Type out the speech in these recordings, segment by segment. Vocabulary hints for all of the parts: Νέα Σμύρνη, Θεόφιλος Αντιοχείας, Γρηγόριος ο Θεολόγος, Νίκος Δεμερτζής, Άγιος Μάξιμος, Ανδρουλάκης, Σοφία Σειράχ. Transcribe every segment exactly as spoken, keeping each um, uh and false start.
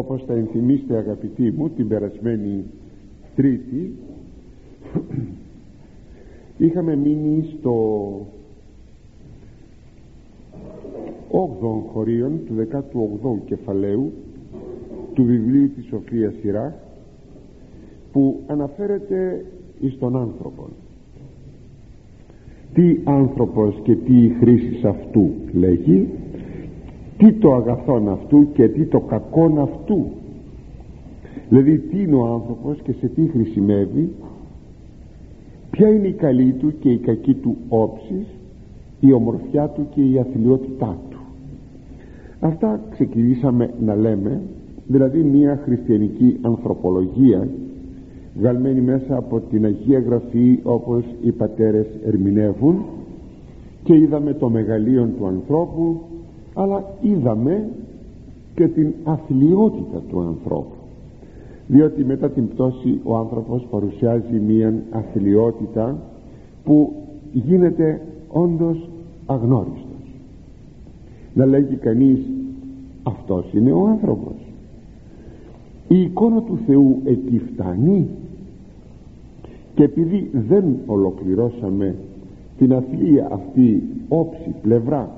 όπως θα ενθυμίστε αγαπητοί μου, την περασμένη Τρίτη είχαμε μείνει στο όγδοον χωρίον του δέκατου όγδοου κεφαλαίου του βιβλίου της Σοφίας Σειράχ, που αναφέρεται εις τον άνθρωπον. Τι άνθρωπος και τι η χρήση αυτού λέγει, τι το αγαθόν αυτού και τι το κακόν αυτού, δηλαδή τι είναι ο άνθρωπος και σε τι χρησιμεύει, ποια είναι η καλή του και η κακή του όψης, η ομορφιά του και η αθλιότητά του. Αυτά ξεκινήσαμε να λέμε, δηλαδή μια χριστιανική ανθρωπολογία βγαλμένη μέσα από την Αγία Γραφή όπως οι πατέρες ερμηνεύουν, και είδαμε το μεγαλείον του ανθρώπου, αλλά είδαμε και την αθλιότητα του ανθρώπου, διότι μετά την πτώση ο άνθρωπος παρουσιάζει μια αθλιότητα που γίνεται όντως αγνώριστος. Να λέγει κανείς αυτός είναι ο άνθρωπος, η εικόνα του Θεού εκεί φτάνει? Και επειδή δεν ολοκληρώσαμε την αθλία αυτή όψη, πλευρά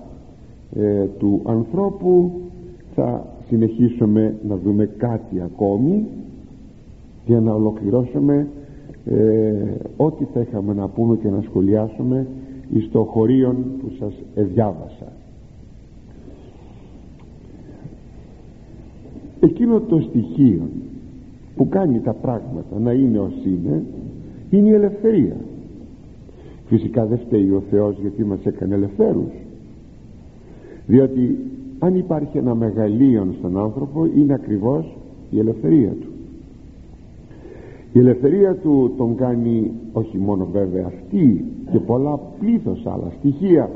ε, του ανθρώπου, θα συνεχίσουμε να δούμε κάτι ακόμη για να ολοκληρώσουμε ε, ό,τι θα είχαμε να πούμε και να σχολιάσουμε εις το χωρίον που σας διάβασα. Εκείνο το στοιχείο που κάνει τα πράγματα να είναι ως είναι, είναι η ελευθερία. Φυσικά δεν φταίει ο Θεός γιατί μας έκανε ελευθέρους, διότι αν υπάρχει ένα μεγαλείον στον άνθρωπο είναι ακριβώς η ελευθερία του. Η ελευθερία του τον κάνει όχι μόνο βέβαια αυτή και πολλά πλήθος άλλα στοιχεία,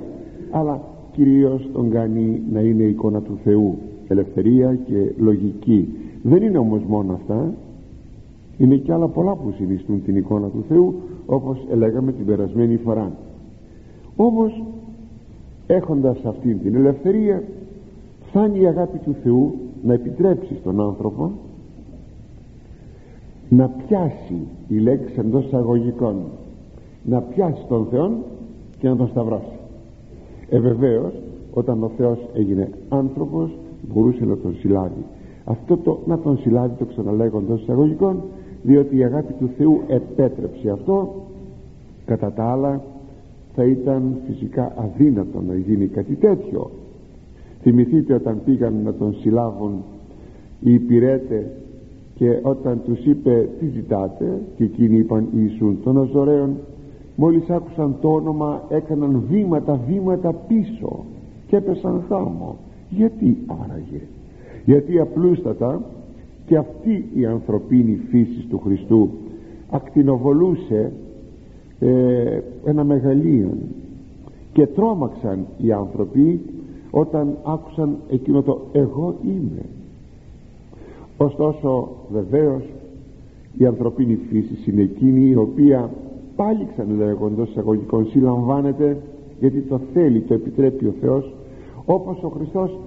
αλλά κυρίως τον κάνει να είναι η εικόνα του Θεού, ελευθερία και λογική. Δεν είναι όμως μόνο αυτά, είναι και άλλα πολλά που συνιστούν την εικόνα του Θεού, όπως έλεγαμε την περασμένη φορά. Όμως έχοντας αυτήν την ελευθερία φτάνει η αγάπη του Θεού να επιτρέψει στον άνθρωπο να πιάσει, η λέξη εντός αγωγικών, να πιάσει τον Θεό και να τον σταυρώσει. Ε βεβαίως, όταν ο Θεός έγινε άνθρωπος μπορούσε να τον συλλάβει. Αυτό το να τον συλλάβει το ξαναλέγω εντός εισαγωγικών, διότι η αγάπη του Θεού επέτρεψε αυτό. Κατά τα άλλα θα ήταν φυσικά αδύνατο να γίνει κάτι τέτοιο. Θυμηθείτε όταν πήγαν να τον συλλάβουν οι υπηρέτες, και όταν τους είπε τι ζητάτε, και εκείνοι είπαν Ιησούν των Ναζωραίων, μόλις άκουσαν το όνομα έκαναν βήματα βήματα πίσω και έπεσαν θάμο. Γιατί άραγε? Γιατί απλούστατα και αυτή η ανθρωπίνη φύση του Χριστού ακτινοβολούσε ε, ένα μεγαλείον, και τρόμαξαν οι άνθρωποι όταν άκουσαν εκείνο το εγώ είμαι. Ωστόσο βεβαίως η ανθρωπίνη φύση είναι εκείνη η οποία πάλι ξαναλέγοντας εισαγωγικών συλλαμβάνεται, γιατί το θέλει, το επιτρέπει ο Θεός, όπως ο Χριστός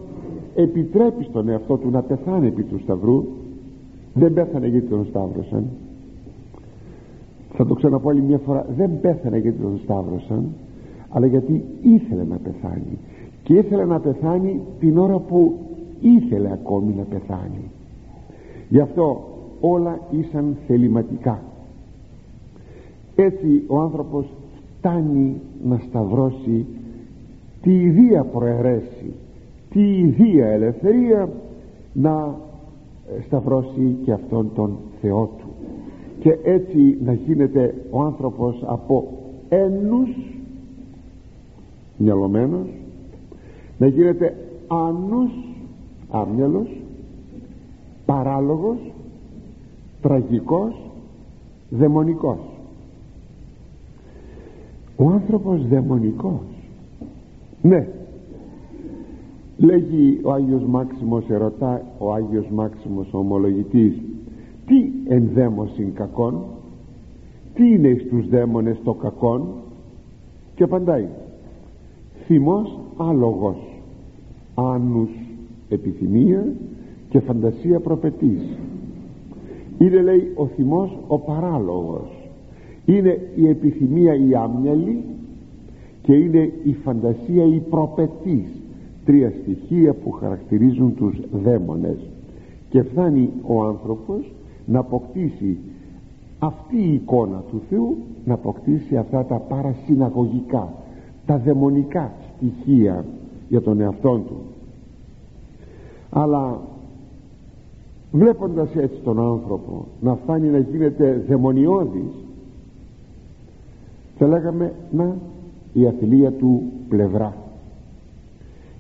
επιτρέπει στον εαυτό του να πεθάνει επί του σταυρού. Δεν πέθανε γιατί τον σταύρωσαν, θα το ξαναπώ άλλη μια φορά, δεν πέθανε γιατί τον σταύρωσαν, αλλά γιατί ήθελε να πεθάνει, και ήθελε να πεθάνει την ώρα που ήθελε ακόμη να πεθάνει. Γι' αυτό όλα ήσαν θεληματικά. Έτσι ο άνθρωπος φτάνει να σταυρώσει τη ιδία προαιρέσει, τη ιδία ελευθερία, να σταυρώσει και αυτόν τον Θεό του, και έτσι να γίνεται ο άνθρωπος από ένους, μυαλωμένος, να γίνεται άνους, άμυαλος, παράλογος, τραγικός, δαιμονικός. Ο άνθρωπος δαιμονικός. Ναι, λέγει ο Άγιος Μάξιμος, ερωτά ο Άγιος Μάξιμος ο ομολογητής, τι εν δαίμωσιν κακόν, τι είναι εις τους δαίμονες το κακόν, και απαντάει θυμός άλογος, άνους επιθυμία και φαντασία προπετής. Είναι, λέει, ο θυμός ο παράλογος, είναι η επιθυμία η άμυαλη και είναι η φαντασία η προπετής, τρία στοιχεία που χαρακτηρίζουν τους δαίμονες. Και φτάνει ο άνθρωπος να αποκτήσει αυτή η εικόνα του Θεού, να αποκτήσει αυτά τα παρασυναγωγικά, τα δαιμονικά στοιχεία για τον εαυτόν του. Αλλά βλέποντας έτσι τον άνθρωπο να φτάνει να γίνεται δαιμονιώδης, θα λέγαμε, να, η αθλία του πλευρά.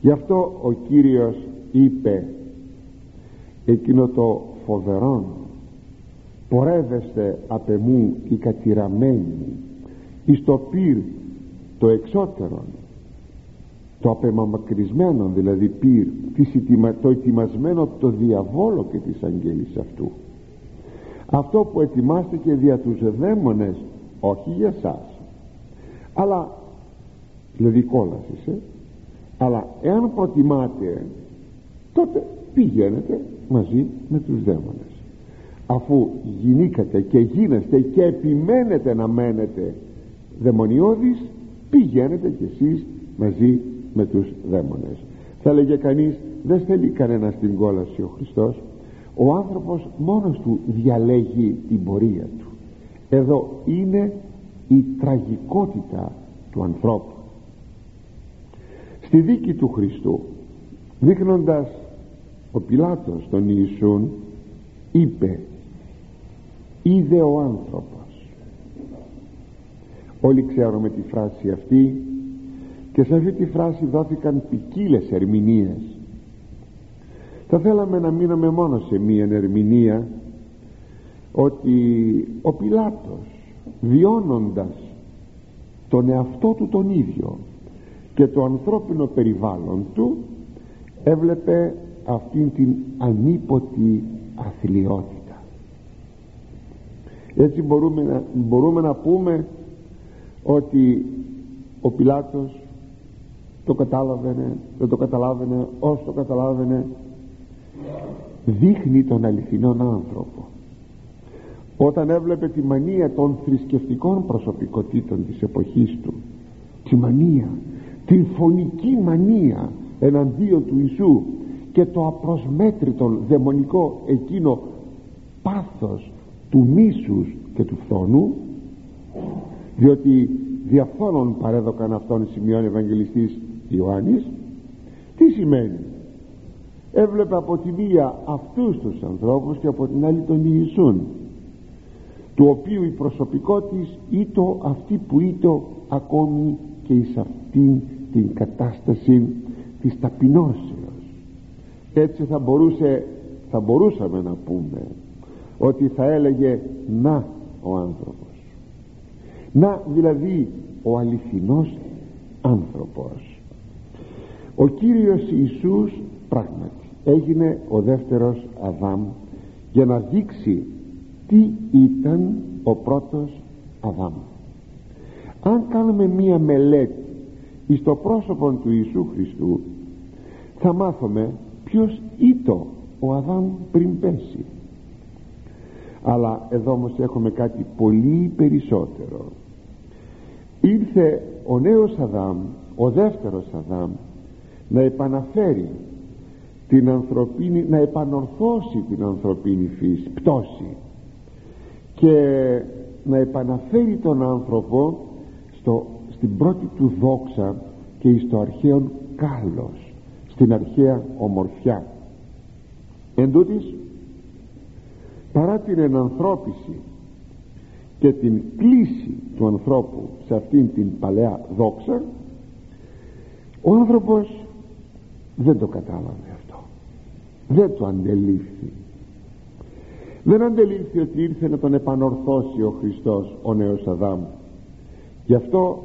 Γι' αυτό ο Κύριος είπε εκείνο το φοβερόν: «Πορεύεστε απ' εμού οι κατηραμένοι εις το πυρ το εξώτερον», το απεμακρυσμένο δηλαδή πυρ, το ετοιμασμένο από το διαβόλο και τις αγγέλης αυτού, αυτό που ετοιμάστηκε δια τους δαίμονες, όχι για σας, αλλά δηλαδή κόλασες, ε? αλλά εάν προτιμάτε, τότε πηγαίνετε μαζί με τους δαίμονες. Αφού γινήκατε και γίνεστε και επιμένετε να μένετε δαιμονιώδης, πηγαίνετε κι εσείς μαζί με τους δαίμονες. Θα λέγε κανείς, δεν στέλνει κανένα στην κόλαση ο Χριστός. Ο άνθρωπος μόνος του διαλέγει την πορεία του. Εδώ είναι η τραγικότητα του ανθρώπου. Στη δίκη του Χριστού, δείχνοντας ο Πιλάτος τον Ιησούν, είπε: «Είδε ο άνθρωπος». Όλοι ξέρουμε τη φράση αυτή, και σε αυτή τη φράση δόθηκαν ποικίλες ερμηνείες. Θα θέλαμε να μείναμε μόνο σε μία ερμηνεία, ότι ο Πιλάτος, βιώνοντας τον εαυτό του τον ίδιο και το ανθρώπινο περιβάλλον του, έβλεπε αυτήν την ανίποτη αθλιότητα. Έτσι μπορούμε να, μπορούμε να πούμε ότι ο Πιλάτος το κατάλαβαινε, δεν το καταλάβαινε, όσο το καταλάβαινε, δείχνει τον αληθινόν άνθρωπο. Όταν έβλεπε τη μανία των θρησκευτικών προσωπικότητων της εποχής του, τη μανία, την φωνική μανία εναντίον του Ιησού και το απροσμέτρητο δαιμονικό εκείνο πάθος του μίσους και του φθόνου, διότι διαφθόνων παρέδωκαν αυτόν, σημειώνει ο Ευαγγελιστής Ιωάννης. Τι σημαίνει? Έβλεπε από τη μία αυτούς τους ανθρώπους και από την άλλη τον Ιησούν, του οποίου η προσωπικότης ήτο αυτή που ήτο ακόμη και εις αυτήν την κατάσταση της ταπεινώσεως. Έτσι θα μπορούσε, θα μπορούσαμε να πούμε ότι θα έλεγε «να ο άνθρωπος», να δηλαδή ο αληθινός άνθρωπος. Ο Κύριος Ιησούς πράγματι έγινε ο δεύτερος Αδάμ για να δείξει τι ήταν ο πρώτος Αδάμ. Αν κάνουμε μία μελέτη εις το πρόσωπο του Ιησού Χριστού, θα μάθουμε ποιος ήτο ο Αδάμ πριν πέσει. Αλλά εδώ όμως έχουμε κάτι πολύ περισσότερο. Ήρθε ο νέος Αδάμ, ο δεύτερος Αδάμ, να επαναφέρει την ανθρωπίνη, να επανορθώσει την ανθρωπίνη φύση, πτώση, και να επαναφέρει τον άνθρωπο στο, στην πρώτη του δόξα και στο αρχαίον κάλος, στην αρχαία ομορφιά. Εν τούτοις, παρά την ενανθρώπιση και την κλίση του ανθρώπου σε αυτήν την παλαιά δόξα, ο άνθρωπος δεν το κατάλαβε αυτό, δεν το αντελήφθη. Δεν αντελήφθη ότι ήρθε να τον επανορθώσει ο Χριστός, ο νέος Αδάμ. Γι' αυτό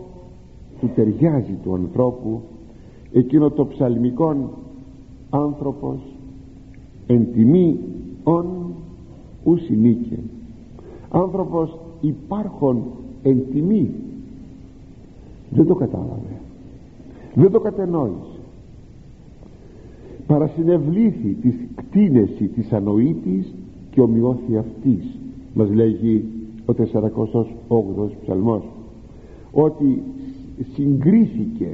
του ταιριάζει του ανθρώπου εκείνο το ψαλμικόν: «Άνθρωπος εν τιμή ον ους νίκε», άνθρωπος υπάρχον εν τιμή. Δεν το κατάλαβε, δεν το κατενόησε. παρασυνευλήθη της κτίνεση της ανοήτης και ομοιώθη αυτής, μας λέγει ο τετρακόσιος όγδοος ψαλμός, ότι συγκρίθηκε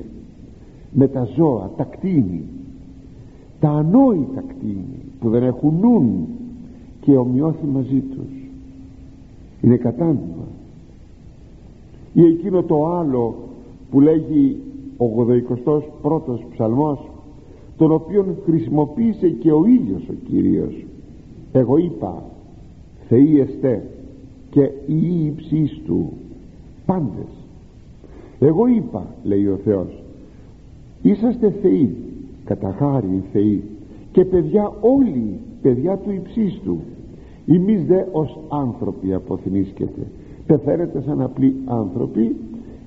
με τα ζώα, τα κτίνη, τα ανόητα κτίνη που δεν έχουν νουν, και ομοιώθη μαζί τους. Είναι κατάντημα. Ή εκείνο το άλλο που λέγει ο ογδοηκοστός πρώτος ψαλμός, τον οποίον χρησιμοποίησε και ο ίδιος ο Κύριος: εγώ είπα, θεοί εστέ και οι ύψεις του πάντες. Εγώ είπα, λέει ο Θεός, είσαστε θεοί, κατά χάριν θεοί, και παιδιά όλοι, παιδιά του υψίστου. Εμείς δε ως άνθρωποι αποθνίσκεται, πεθαίνετε σαν απλοί άνθρωποι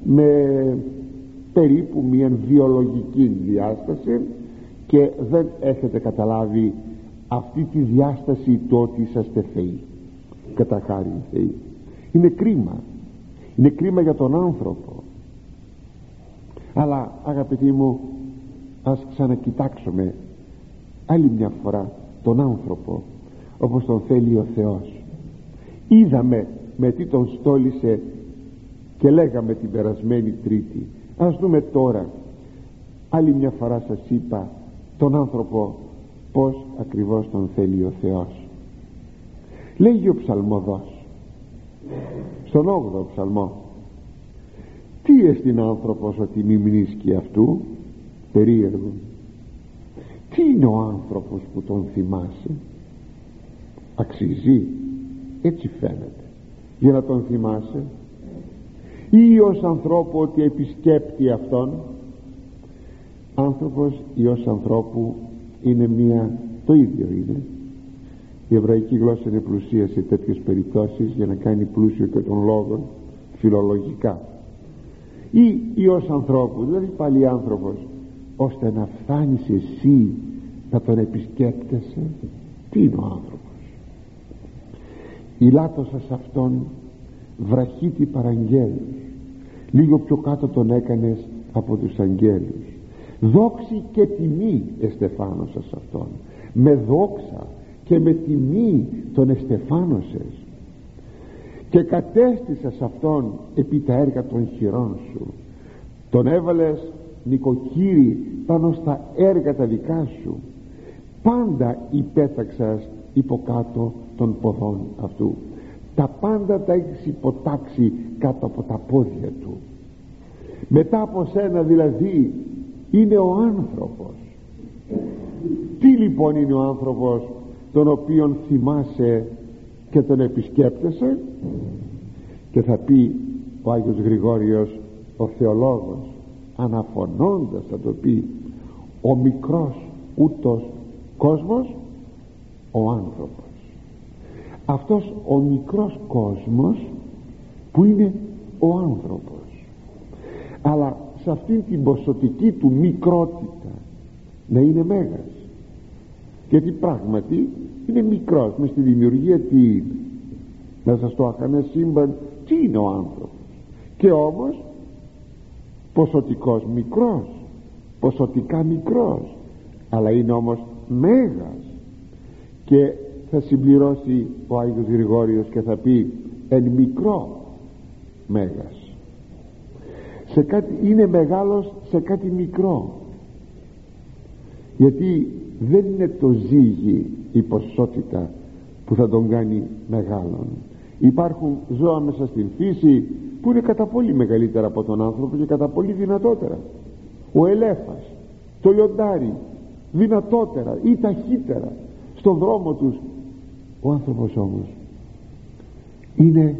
με περίπου μια βιολογική διάσταση, και δεν έχετε καταλάβει αυτή τη διάσταση του ότι είσαστε θεοί, κατά χάριν θεοί. Είναι κρίμα, είναι κρίμα για τον άνθρωπο. Αλλά αγαπητοί μου, ας ξανακοιτάξουμε άλλη μια φορά τον άνθρωπο όπως τον θέλει ο Θεός. Είδαμε με τι τον στόλισε και λέγαμε την περασμένη Τρίτη. Ας δούμε τώρα, άλλη μια φορά σας είπα, τον άνθρωπο πως ακριβώς τον θέλει ο Θεός. Λέγει ο ψαλμοδός στον όγδοο ψαλμό: τι εστιν άνθρωπος ότι μη μνήσκει αυτού, περίεργο. Τι είναι ο άνθρωπος που τον θυμάσαι? Αξίζει, έτσι φαίνεται, για να τον θυμάσαι. Ή ως ανθρώπου ότι επισκέπτει αυτόν. Άνθρωπος ή ως ανθρώπου είναι μία, το ίδιο είναι. Η εβραϊκή γλώσσα είναι πλουσία σε τέτοιες περιπτώσεις, για να κάνει πλούσιο και των λόγων φιλολογικά. Ή, ή ως ανθρώπου, δηλαδή πάλι άνθρωπος, ώστε να φτάνεις εσύ να τον επισκέπτεσαι. Τι είναι ο άνθρωπος? Η λάτωσας αυτόν βραχίτη παραγγέλους, λίγο πιο κάτω τον έκανες από τους αγγέλους. Δόξη και τιμή εστεφάνωσας αυτόν, με δόξα και με τιμή τον εστεφάνωσες, και κατέστησες αυτόν επί τα έργα των χειρών σου. Τον έβαλες νοικοκύρη πάνω στα έργα τα δικά σου. Πάντα υπέταξας υποκάτω των ποδών αυτού. Τα πάντα τα έχεις υποτάξει κάτω από τα πόδια του. Μετά από σένα δηλαδή είναι ο άνθρωπος. Τι λοιπόν είναι ο άνθρωπος τον οποίον θυμάσαι και τον επισκέπτεσαι? Και θα πει ο Άγιος Γρηγόριος ο Θεολόγος, αναφωνώντας θα το πει: ο μικρός ούτος κόσμος, ο άνθρωπος. Αυτός ο μικρός κόσμος που είναι ο άνθρωπος, αλλά σε αυτήν την ποσοτική του μικρότητα να είναι μέγας, γιατί πράγματι είναι μικρός. Μες στη δημιουργία τι είναι? Μέσα στο αχανές σύμπαν τι είναι ο άνθρωπος? Και όμως ποσοτικός μικρός, ποσοτικά μικρός, αλλά είναι όμως μέγας. Και θα συμπληρώσει ο Άγιος Γρηγόριος και θα πει: εν μικρό μέγας. Σε κάτι είναι μεγάλος, σε κάτι μικρό, γιατί δεν είναι το ζύγι η ποσότητα που θα τον κάνει μεγάλον. Υπάρχουν ζώα μέσα στην φύση που είναι κατά πολύ μεγαλύτερα από τον άνθρωπο και κατά πολύ δυνατότερα. Ο ελέφας, το λιοντάρι, δυνατότερα ή ταχύτερα στον δρόμο τους. Ο άνθρωπος όμως είναι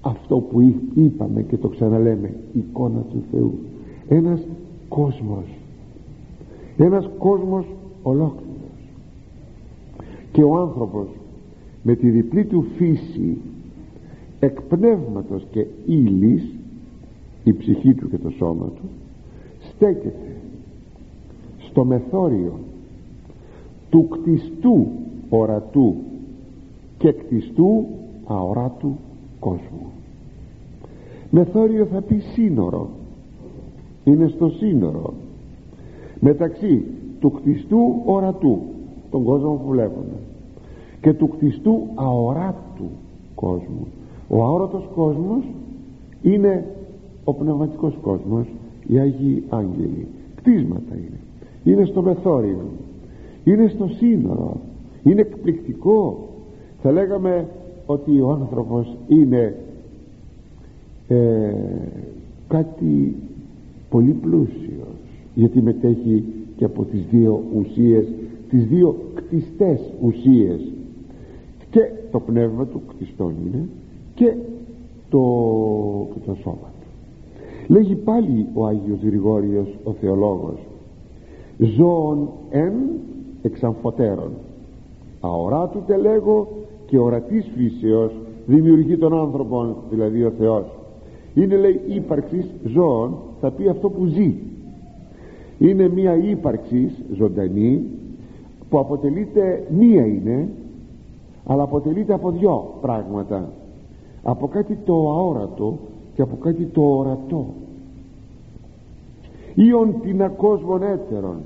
αυτό που είπαμε και το ξαναλέμε, εικόνα του Θεού. Ένας κόσμος, ένας κόσμος ολόκληρος. Και ο άνθρωπος με τη διπλή του φύση εκ πνεύματος και ύλης, η ψυχή του και το σώμα του, στέκεται στο μεθόριο του κτιστού ορατού και κτιστού αοράτου κόσμου. Μεθόριο θα πει σύνορο, είναι στο σύνορο μεταξύ του κτιστού ορατού τον κόσμο που βλέπουμε και του κτιστού αοράτου κόσμου. Ο αόρατος κόσμος είναι ο πνευματικός κόσμος, οι Άγιοι Άγγελοι, κτίσματα είναι, είναι στο μεθόριο, είναι στο σύνορο, είναι εκπληκτικό. Θα λέγαμε ότι ο άνθρωπος είναι ε, κάτι πολύ πλούσιο, γιατί μετέχει και από τις δύο ουσίες, τις δύο κτιστές ουσίες, και το πνεύμα του κτιστών είναι και το, και το σώμα του. Λέγει πάλι ο Άγιος Γρηγόριος ο Θεολόγος, ζώων εν εξαμφωτέρων αοράτου τελέγω και ορατής φύσεως δημιουργεί τον άνθρωπον, δηλαδή ο Θεός. Είναι, λέει, ύπαρξης ζώων, θα πει αυτό που ζει. Είναι μία ύπαρξη ζωντανή που αποτελείται, μία είναι, αλλά αποτελείται από δυο πράγματα, από κάτι το αόρατο και από κάτι το ορατό. Ήον τινα κόσμων έτερων,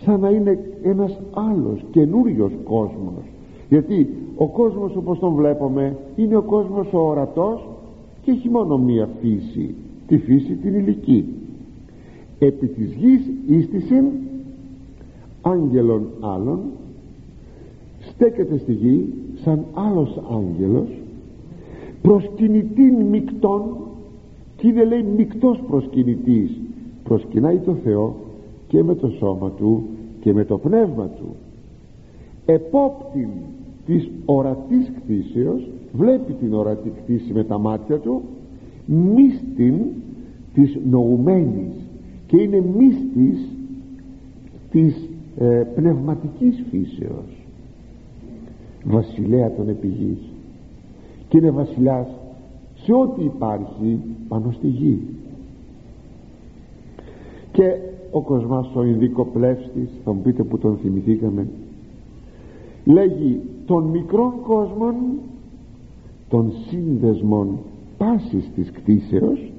σαν να είναι ένας άλλος καινούριος κόσμος, γιατί ο κόσμος όπως τον βλέπουμε είναι ο κόσμος ο ορατός και έχει μόνο μία φύση, τη φύση την υλική. Επί της γης ίστησεν άγγελων άλλων, στέκεται στη γη σαν άλλος άγγελος προσκυνητήν μικτών, και είναι, λέει, μικτός προσκυνητής, προσκυνάει το Θεό και με το σώμα του και με το πνεύμα του. Επόπτην της ορατής κτήσεως, βλέπει την ορατή κτήση με τα μάτια του, μύστην της νοουμένης, και είναι μύστης της ε, πνευματικής φύσεως, βασιλέα των επιγείς, και είναι βασιλιάς σε ό,τι υπάρχει πάνω στη γη. Και ο Κοσμάς ο Ινδικοπλεύστης, θα μου πείτε που τον θυμηθήκαμε, λέγει των μικρών κόσμων των σύνδεσμων πάσης της κτήσεως,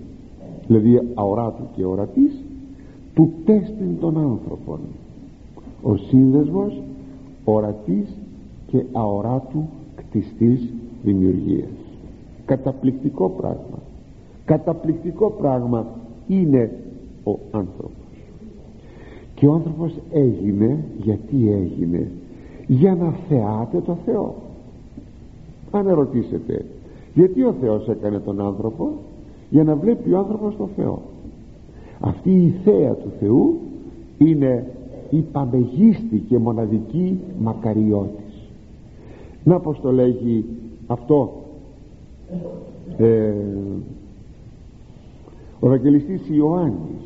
δηλαδή αοράτου και ορατής, του τέστην των άνθρωπων, ο σύνδεσμος ορατής και αοράτου κτιστής δημιουργίας. Καταπληκτικό πράγμα, καταπληκτικό πράγμα είναι ο άνθρωπος. Και ο άνθρωπος έγινε, γιατί έγινε, για να θεάται το Θεό. Αν ερωτήσετε γιατί ο Θεός έκανε τον άνθρωπο, για να βλέπει ο άνθρωπος τον Θεό. Αυτή η θέα του Θεού είναι η παμεγίστη και μοναδική μακαριότης. Να πως το λέγει αυτό ε, ο Ευαγγελιστής Ιωάννης,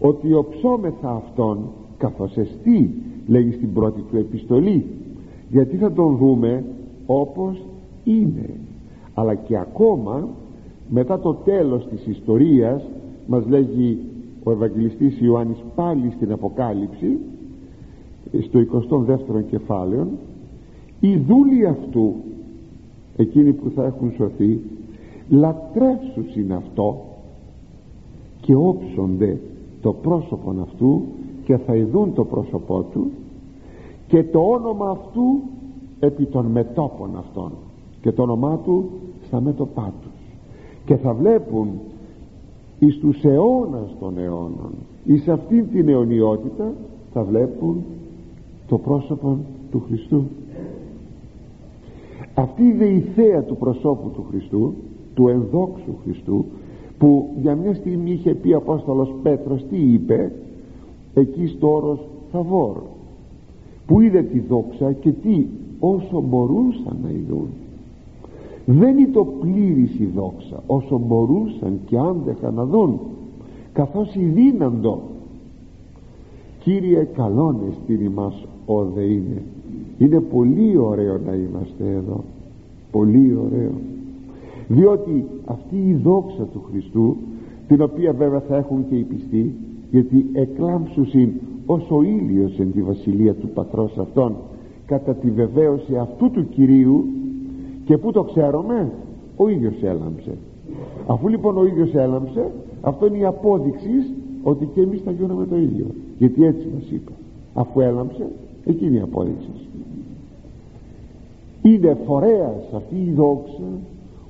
ότι οψόμεθα αυτόν καθώς εστί, λέγει στην πρώτη του επιστολή, γιατί θα τον δούμε όπως είναι. Αλλά και ακόμα μετά το τέλος της ιστορίας, μας λέγει ο Ευαγγελιστής Ιωάννης πάλι στην Αποκάλυψη, στο εικοστό δεύτερο κεφάλαιο, οι δούλοι αυτού, εκείνοι που θα έχουν σωθεί, λατρεύσους είναι αυτό και όψονται το πρόσωπον αυτού και θα ειδούν το πρόσωπό του και το όνομα αυτού επί των μετώπων αυτών και το όνομά του στα μέτωπά του. Και θα βλέπουν εις τους αιώνας των αιώνων, εις αυτήν την αιωνιότητα θα βλέπουν το πρόσωπο του Χριστού. Αυτή η θέα του προσώπου του Χριστού, του ενδόξου Χριστού, που για μια στιγμή είχε πει ο Απόστολος Πέτρος, τι είπε εκεί στο όρος Θαβόρ, που είδε τη δόξα και τι όσο μπορούσαν να ειδούν. Δεν είναι το πλήρης η δόξα, όσο μπορούσαν και άντεχαν να δουν, καθώς η δύναντο. Κύριε, καλόν εστίν μας όδε είναι. Είναι πολύ ωραίο να είμαστε εδώ, πολύ ωραίο, διότι αυτή η δόξα του Χριστού, την οποία βέβαια θα έχουν και οι πιστοί, γιατί εκλάμψουσιν ως ο ήλιος εν τη βασιλεία του πατρός αυτών, κατά τη βεβαίωση αυτού του Κυρίου. Και πού το ξέρουμε? Ο ίδιος έλαμψε. Αφού λοιπόν ο ίδιος έλαμψε, αυτό είναι η απόδειξη ότι και εμείς θα γίνουμε το ίδιο, γιατί έτσι μας είπε. αφού έλαμψε, εκείνη η απόδειξη. Είναι φορέας αυτή η δόξα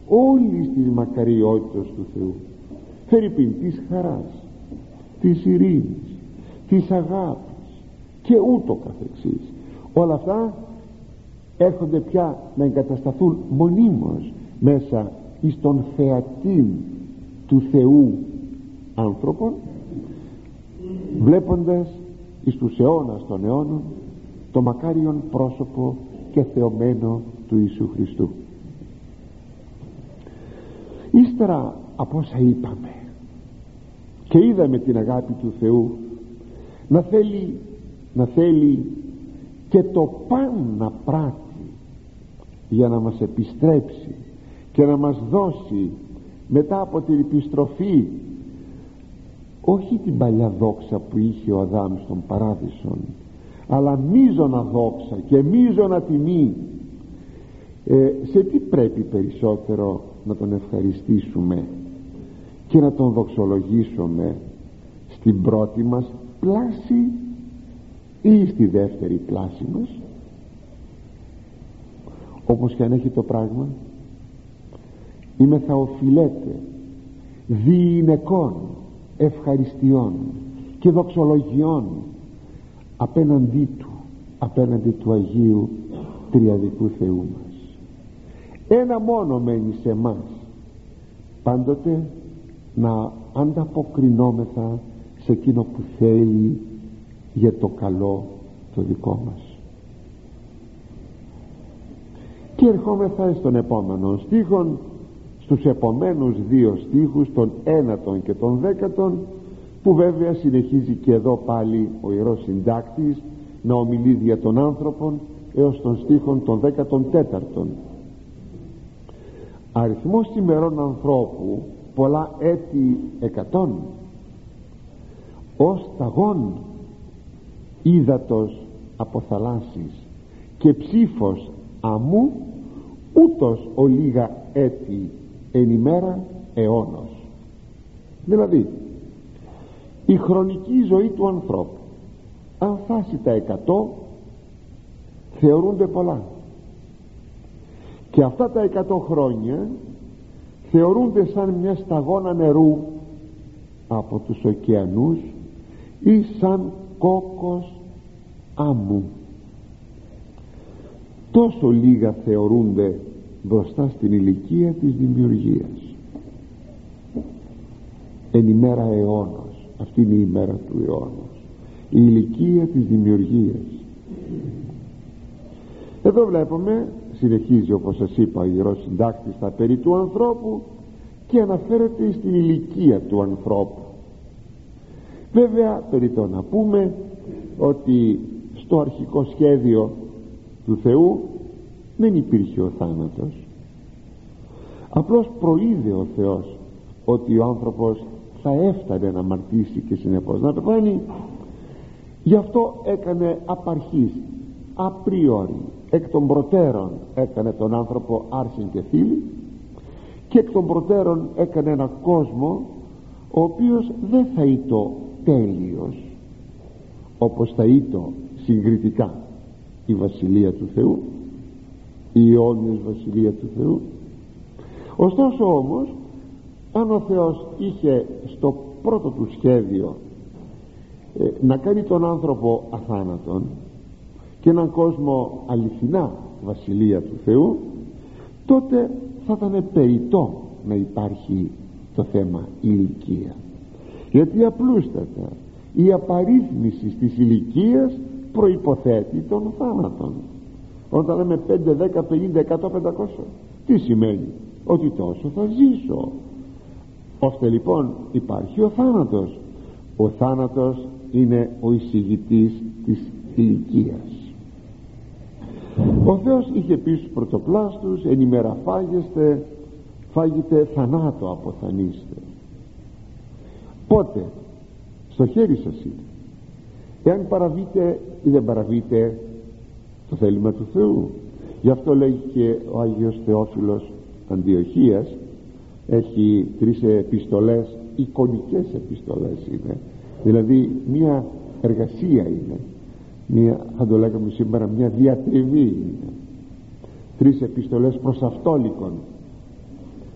όλης της μακαριότητας του Θεού, φερειπίν της χαράς, της ειρήνης, της αγάπης και ούτω καθεξής. Όλα αυτά έρχονται πια να εγκατασταθούν μονίμως μέσα εις τον θεατήν του Θεού άνθρωπον, βλέποντας εις τους αιώνας των αιώνων το μακάριον πρόσωπο και θεωμένο του Ιησού Χριστού. Ύστερα από όσα είπαμε και είδαμε την αγάπη του Θεού να θέλει, να θέλει και το παν να πράττει για να μας επιστρέψει και να μας δώσει μετά από την επιστροφή όχι την παλιά δόξα που είχε ο Αδάμ στον παράδεισον, αλλά μίζωνα δόξα και μίζωνα τιμή. Ε, σε τι πρέπει περισσότερο να τον ευχαριστήσουμε και να τον δοξολογήσουμε, στην πρώτη μας πλάση ή στη δεύτερη πλάση μας? Όπως και αν έχει το πράγμα, είμαι θα οφειλέται διειναικών ευχαριστιών και δοξολογιών απέναντί του, απέναντι του Αγίου Τριαδικού Θεού μας. Ένα μόνο μένει σε μας, πάντοτε να ανταποκρινόμεθα σε εκείνο που θέλει για το καλό το δικό μας. Και ερχόμεθα στον επόμενο στίχον, στους επομένους δύο στίχους, τον ένατον και τον δέκατον, που βέβαια συνεχίζει και εδώ πάλι ο Ιερός Συντάκτης να ομιλεί δια των άνθρωπων έως των στίχων των δέκατων τέταρτων. Αριθμός ημερών ανθρώπου πολλά έτη εκατόν, ως ταγών ύδατος από θαλάσσης και ψήφος αμού, ούτως ο λίγα έτη εν ημέρα αιώνος. Δηλαδή η χρονική ζωή του ανθρώπου, αν φτάσει τα εκατό, θεωρούνται πολλά, και αυτά τα εκατό χρόνια θεωρούνται σαν μια σταγόνα νερού από τους ωκεανούς ή σαν κόκκος άμμου. Τόσο λίγα θεωρούνται μπροστά στην ηλικία της δημιουργίας. Εν ημέρα αιώνος, αυτή είναι η ημέρα του αιώνος, η ηλικία της δημιουργίας. Εδώ βλέπουμε, συνεχίζει όπως σας είπα ο Ιερός Συντάκτης τα περί του ανθρώπου και αναφέρεται στην ηλικία του ανθρώπου. Βέβαια περί το να πούμε ότι στο αρχικό σχέδιο του Θεού δεν υπήρχε ο θάνατος, απλώς προείδε ο Θεός ότι ο άνθρωπος θα έφτανε να αμαρτήσει και συνεπώς να πεθάνει. Γι' αυτό έκανε απαρχής, απρίορι, εκ των προτέρων έκανε τον άνθρωπο άρσιν και θήλη, και εκ των προτέρων έκανε ένα κόσμο ο οποίος δεν θα είτο τέλειος όπως θα είτο συγκριτικά η Βασιλεία του Θεού, η αιώνιος Βασιλεία του Θεού. Ωστόσο όμως, αν ο Θεός είχε στο πρώτο του σχέδιο ε, να κάνει τον άνθρωπο αθάνατον και έναν κόσμο αληθινά Βασιλεία του Θεού, τότε θα ήταν περιττό να υπάρχει το θέμα ηλικία, γιατί απλούστατα η απαρίθμηση της ηλικίας προϋποθέτει τον θάνατον. Όταν λέμε πέντε, δέκα, πενήντα, εκατό, πεντακόσια, τι σημαίνει? Ότι τόσο θα ζήσω. Ώστε λοιπόν υπάρχει ο θάνατος. Ο θάνατος είναι ο εισηγητής της ηλικίας. Ο Θεός είχε πει στους πρωτοπλάστους, εν ημέρα φάγεστε, φάγετε θανάτο αποθανείστε. Πότε? Στο χέρι σας είναι. Εάν παραβείτε ή δεν παραβείτε το θέλημα του Θεού. Γι' αυτό λέει και ο Άγιος Θεόφιλος Αντιοχείας, έχει τρεις επιστολές, εικονικές επιστολές είναι, δηλαδή μια εργασία είναι, μια, θα το λέγαμε σήμερα, μια διατριβή. Τρεις επιστολές προς αυτόλικον,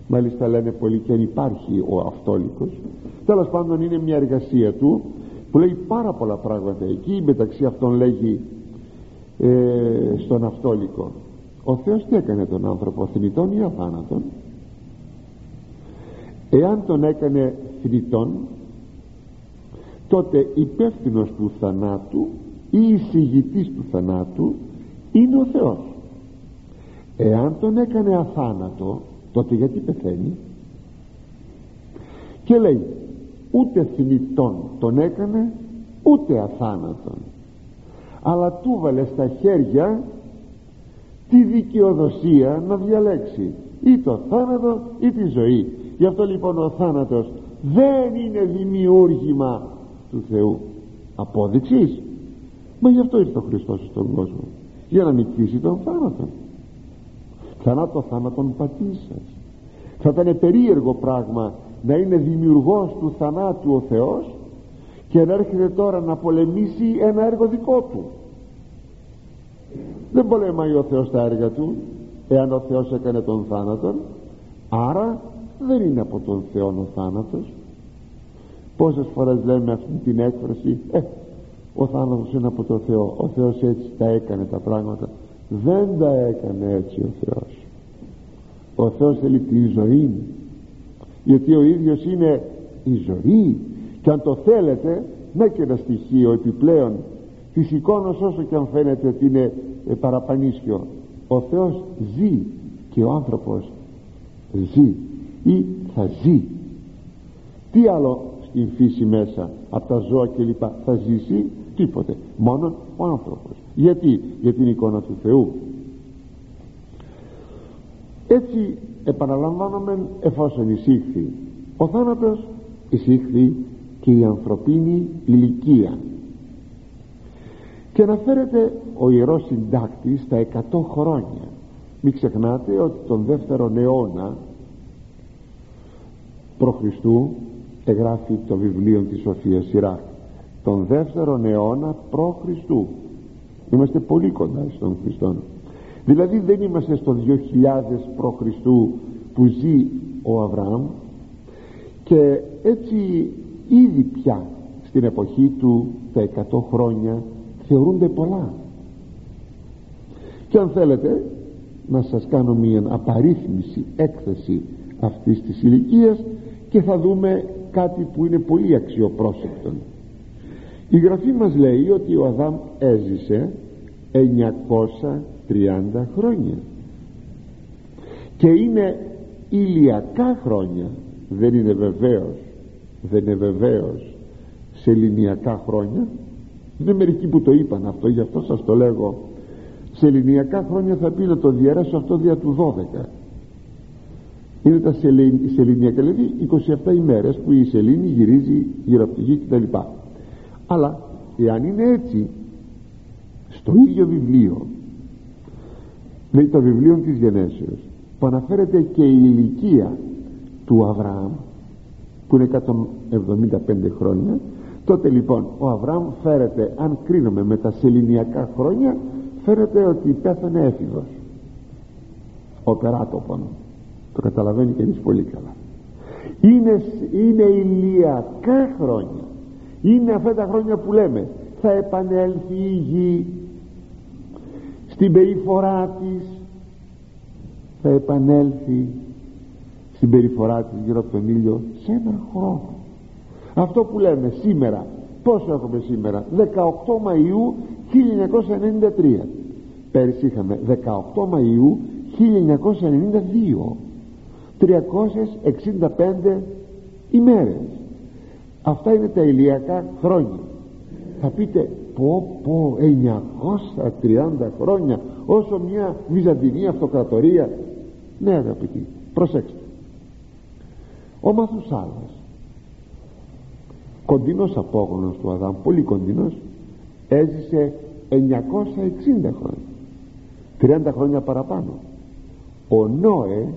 μάλιστα λένε πολλοί και αν υπάρχει ο αυτόλικος. Τέλος πάντων είναι μια εργασία του που λέει πάρα πολλά πράγματα εκεί. Μεταξύ αυτών λέγει ε, στον αυτόλικο, ο Θεός τι έκανε τον άνθρωπο, θνητόν ή αθάνατον? Εάν τον έκανε θνητόν, τότε υπεύθυνος του θανάτου ή εισηγητής του θανάτου είναι ο Θεός. Εάν τον έκανε αθάνατο, τότε γιατί πεθαίνει? Και λέει, ούτε θνητόν τον έκανε, ούτε αθάνατον, αλλά του βάλε στα χέρια τη δικαιοδοσία να διαλέξει ή το θάνατο ή τη ζωή. Γι' αυτό λοιπόν ο θάνατος δεν είναι δημιούργημα του Θεού. Απόδειξης, μα γι' αυτό ήρθε ο Χριστός στον κόσμο, για να νικήσει τον θάνατο. Ξανά το θάνατον πατήσας. Θα ήταν περίεργο πράγμα να είναι δημιουργός του θανάτου ο Θεός και να έρχεται τώρα να πολεμήσει ένα έργο δικό του. Δεν πολεμάει ο Θεός τα έργα του, εάν ο Θεός έκανε τον θάνατον. Άρα δεν είναι από τον Θεό ο θάνατος. Πόσες φορές λέμε αυτή την έκφραση, ε, ο θάνατος είναι από τον Θεό, ο Θεός έτσι τα έκανε τα πράγματα. Δεν τα έκανε έτσι ο Θεός. Ο Θεός θέλει τη ζωή, γιατί ο ίδιος είναι η ζωή. Και αν το θέλετε, ναι, και ένα στοιχείο επιπλέον της εικόνας, όσο και αν φαίνεται ότι είναι ε, παραπανίσιο, ο Θεός ζει και ο άνθρωπος ζει ή θα ζει. Τι άλλο στην φύση μέσα από τα ζώα και λοιπά θα ζήσει? Τίποτε, μόνο ο άνθρωπος. Γιατί? Για την εικόνα του Θεού. Έτσι επαναλαμβάνομαι, εφόσον εισήχθη ο θάνατος, εισήχθη και η ανθρωπίνη ηλικία. Και αναφέρεται ο Ιερός Συντάκτης στα εκατό χρόνια. Μην ξεχνάτε ότι τον δεύτερον αιώνα προ Χριστού εγγράφει το βιβλίο της Σοφίας Σειράχ. Τον δεύτερον αιώνα προ Χριστού. Είμαστε πολύ κοντά στον Χριστόν. Δηλαδή δεν είμαστε στο δύο χιλιάδες προ Χριστού που ζει ο Αβραάμ. Και έτσι ήδη πια στην εποχή του τα εκατό χρόνια θεωρούνται πολλά. Και αν θέλετε να σας κάνω μια απαρίθμηση, έκθεση αυτής της ηλικίας, και θα δούμε κάτι που είναι πολύ αξιοπρόσεκτο. Η Γραφή μας λέει ότι ο Αδάμ έζησε εννιακόσια τριάντα χρόνια και είναι ηλιακά χρόνια, δεν είναι βεβαίως, δεν είναι βεβαίως σεληνιακά χρόνια. Είναι μερικοί που το είπαν αυτό, γι' αυτό σας το λέγω. Σεληνιακά χρόνια θα πει να το διαιρέσω αυτό δια του δώδεκα. Είναι τα σεληνιακά, δηλαδή είκοσι επτά ημέρες που η σελήνη γυρίζει γύρω από τη γη κτλ. Αλλά εάν είναι έτσι, στο ίδιο βιβλίο, λέει το βιβλίο της Γενέσεως, που αναφέρεται και η ηλικία του Αβραάμ που είναι εκατόν εβδομήντα πέντε χρόνια, τότε λοιπόν ο Αβραάμ φέρεται, αν κρίνουμε με τα σεληνιακά χρόνια, φέρεται ότι πέθανε έφηβος, οπεράτοπον. Το καταλαβαίνει κανείς πολύ καλά. Είναι, είναι ηλιακά χρόνια. Είναι αυτά τα χρόνια που λέμε θα επανέλθει η γη στην περιφορά της, θα επανέλθει στην περιφορά της γύρω από τον ήλιο σε έναν χρόνο. Αυτό που λέμε σήμερα, πόσο έχουμε σήμερα? Δεκαοκτώ Μαΐου χίλια εννιακόσια ενενήντα τρία. Πέρυσι είχαμε δεκαοκτώ Μαΐου χίλια εννιακόσια ενενήντα δύο, τριακόσιες εξήντα πέντε ημέρες. Αυτά είναι τα ηλιακά χρόνια. Θα πείτε, πω πω, εννιακόσια τριάντα χρόνια, όσο μια Βυζαντινή αυτοκρατορία. Ναι αγαπητοί, προσέξτε. Ο Μαθουσάλας, κοντινός απόγονος του Αδάμ, πολύ κοντινός, έζησε εννιακόσια εξήντα χρόνια, τριάντα χρόνια παραπάνω. Ο Νόε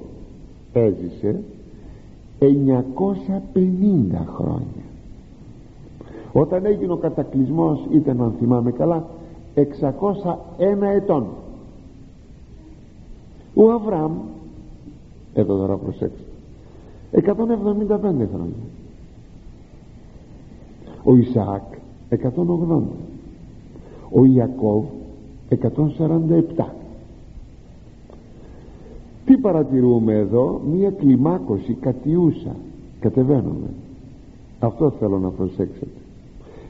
έζησε εννιακόσια πενήντα χρόνια. Όταν έγινε ο κατακλυσμός ήταν, αν θυμάμαι καλά, εξακόσια ένα ετών. Ο Αβραάμ, εδώ τώρα προσέξτε, εκατόν εβδομήντα πέντε χρόνια. Ο Ισαάκ εκατόν ογδόντα. Ο Ιακώβ εκατόν σαράντα επτά. Τι παρατηρούμε εδώ? Μία κλιμάκωση κατιούσα. Κατεβαίνουμε. Αυτό θέλω να προσέξετε.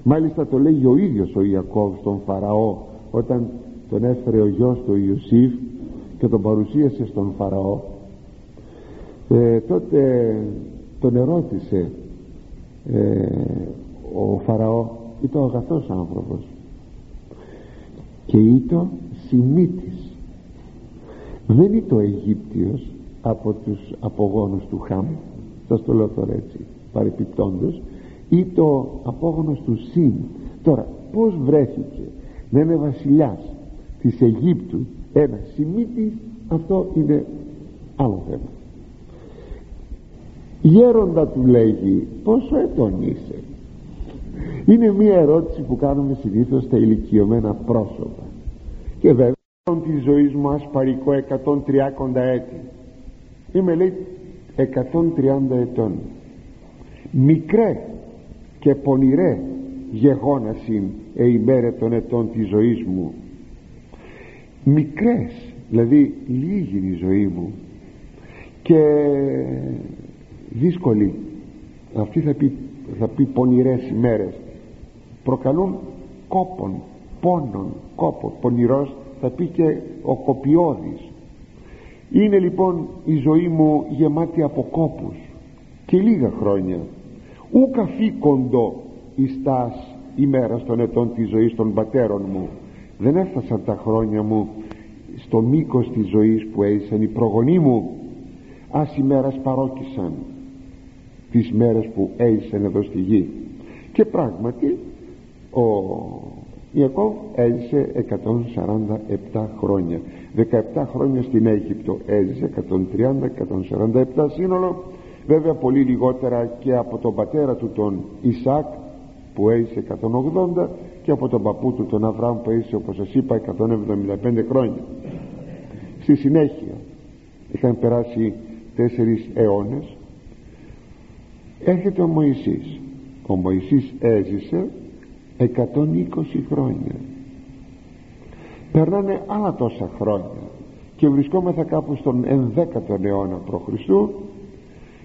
Μάλιστα το λέγει ο ίδιος ο Ιακώβ στον Φαραώ, όταν τον έφερε ο γιος του Ιωσήφ και τον παρουσίασε στον Φαραώ. Ε, τότε τον ερώτησε ε, ο Φαραώ, ήταν αγαθός άνθρωπος και ήταν Σιμίτης, δεν ήταν Αιγύπτιος από τους απογόνους του Χαμ, σας το λέω τώρα έτσι παρεπιπτόντως, ήταν απόγονος του Σιμ. Τώρα πως βρέθηκε να είναι βασιλιάς της Αιγύπτου ένα Σιμίτης, αυτό είναι άλλο θέμα. Γέροντα, του λέγει, πόσο ετών είσαι? Είναι μια ερώτηση που κάνουμε συνήθως στα ηλικιωμένα πρόσωπα. Και βέβαια τη ζωή μου ασπαρικό εκατόν τριάντα έτη. Είμαι, λέει, εκατόν τριάντα ετών. Μικρέ και πονηρέ γεγόνασιν εημέρε των ετών της ζωής μου. Μικρές, δηλαδή λίγη η ζωή μου και δύσκολη. Αυτή θα πει, θα πει πονηρές ημέρες. Προκαλούν κόπον, πόνον, κόπο. Πονηρός θα πει και ο κοπιώδης. Είναι λοιπόν η ζωή μου γεμάτη από κόπους και λίγα χρόνια. Ου καθήκοντο εις τας ημέρας των ετών της ζωής των πατέρων μου. Δεν έφτασαν τα χρόνια μου στο μήκος της ζωής που έζησαν οι προγονείς μου. Ας οι μέρες παρόκησαν τις μέρες που έζησαν εδώ στη γη. Και πράγματι ο Ιακώβ έζησε εκατόν σαράντα επτά χρόνια. Δεκαεπτά χρόνια στην Αίγυπτο έζησε, εκατόν τριάντα εκατόν σαράντα επτά σύνολο. Βέβαια πολύ λιγότερα και από τον πατέρα του τον Ισαάκ που έζησε εκατόν ογδόντα, και από τον παππού του τον Αβραάμ που έζησε, όπως σας είπα, εκατόν εβδομήντα πέντε χρόνια. Στη συνέχεια είχαν περάσει τέσσερις αιώνες. Έρχεται ο Μωυσής. Ο Μωυσής έζησε εκατόν είκοσι χρόνια. Περνάνε άλλα τόσα χρόνια και βρισκόμεθα κάπου στον ενδέκατο αιώνα π.Χ.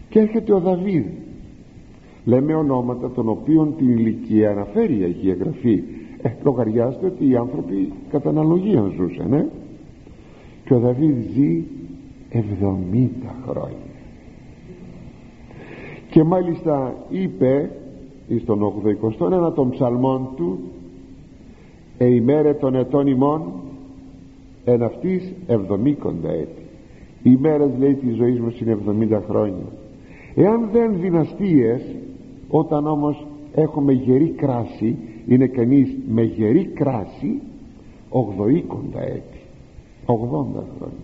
και έρχεται ο Δαβίδ. Λέμε ονόματα των οποίων την ηλικία αναφέρει η Αγία Γραφή. Ε, λογαριάστε ότι οι άνθρωποι κατά αναλογία ζούσαν, ε? Και ο Δαβίδ ζει εβδομήντα χρόνια. Και μάλιστα είπε στον ογδοηκοστό ένατο των ψαλμών του, «Εημέρε των ετών ημών εν αυτής εβδομήκοντα έτη». Οι μέρες, λέει, της ζωής μας είναι εβδομήντα χρόνια. Εάν δεν δυναστείες, όταν όμως έχουμε γερή κράση, είναι κανείς με γερή κράση, ογδοήκοντα έτη, ογδόντα χρόνια.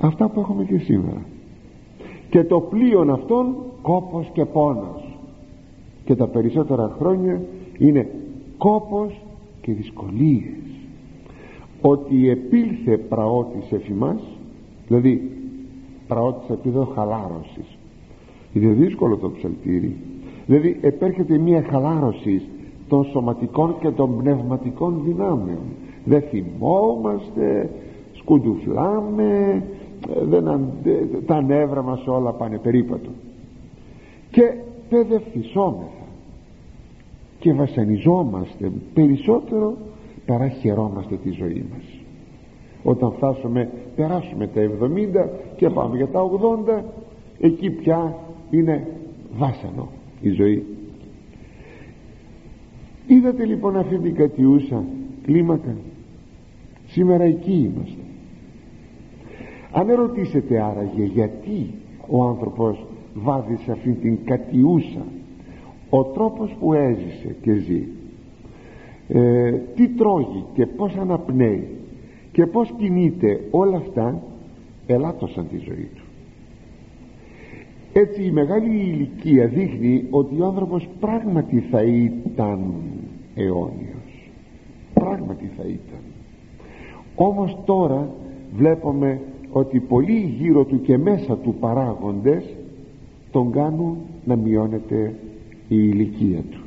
Αυτά που έχουμε και σήμερα. Και το πλοίον αυτόν κόπος και πόνος. Και τα περισσότερα χρόνια είναι κόπος και δυσκολίες. Ότι επήλθε πραό της εφημάς, δηλαδή πραό της επίδο χαλάρωσης. Είναι δύσκολο το ψαλτήρι. Δηλαδή επέρχεται μια χαλάρωση των σωματικών και των πνευματικών δυνάμεων. Δεν θυμόμαστε, σκουντουφλάμε, δεν αντε... τα νεύρα μας όλα πάνε περίπατο και παιδευθυσόμεθα και βασανιζόμαστε περισσότερο παρά χαιρόμαστε τη ζωή μας. Όταν φτάσουμε, περάσουμε τα εβδομήντα και πάμε για τα ογδόντα, εκεί πια είναι βάσανο η ζωή. Είδατε λοιπόν αυτή την κατιούσα κλίμακα? Σήμερα εκεί είμαστε. Αν ερωτήσετε άραγε γιατί ο άνθρωπος βάδει σε αυτήν την κατιούσα, ο τρόπος που έζησε και ζει, ε, τι τρώγει και πώς αναπνέει και πώς κινείται, όλα αυτά ελάττωσαν τη ζωή του. Έτσι η μεγάλη ηλικία δείχνει ότι ο άνθρωπος πράγματι θα ήταν αιώνιος. πράγματι θα ήταν. Όμως τώρα βλέπουμε ότι πολλοί γύρω του και μέσα του παράγοντες τον κάνουν να μειώνεται η ηλικία του.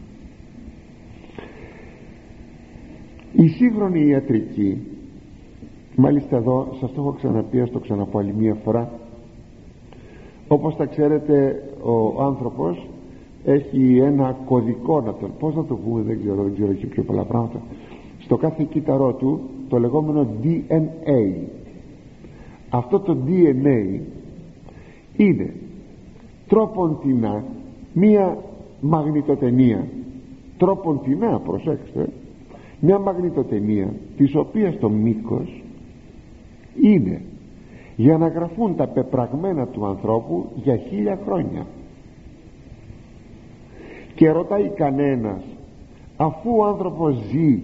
Η σύγχρονη ιατρική, μάλιστα εδώ σας το έχω ξαναπεί, ας το ξαναπώ άλλη μία φορά, όπως τα ξέρετε ο άνθρωπος έχει ένα κωδικό, να τον, πώς να το πούμε, δεν ξέρω, δεν ξέρω και πιο πολλά πράγματα, στο κάθε κύτταρό του, το λεγόμενο ντι εν έι. Αυτό το ντι εν έι είναι τρόποντινά μία μαγνητοτενία, τρόποντινά, προσέξτε, μια μαγνητοτενία της οποίας το μήκος είναι για να γραφούν τα πεπραγμένα του ανθρώπου για χίλια χρόνια. Και ρωτάει κανένας, αφού ο άνθρωπος ζει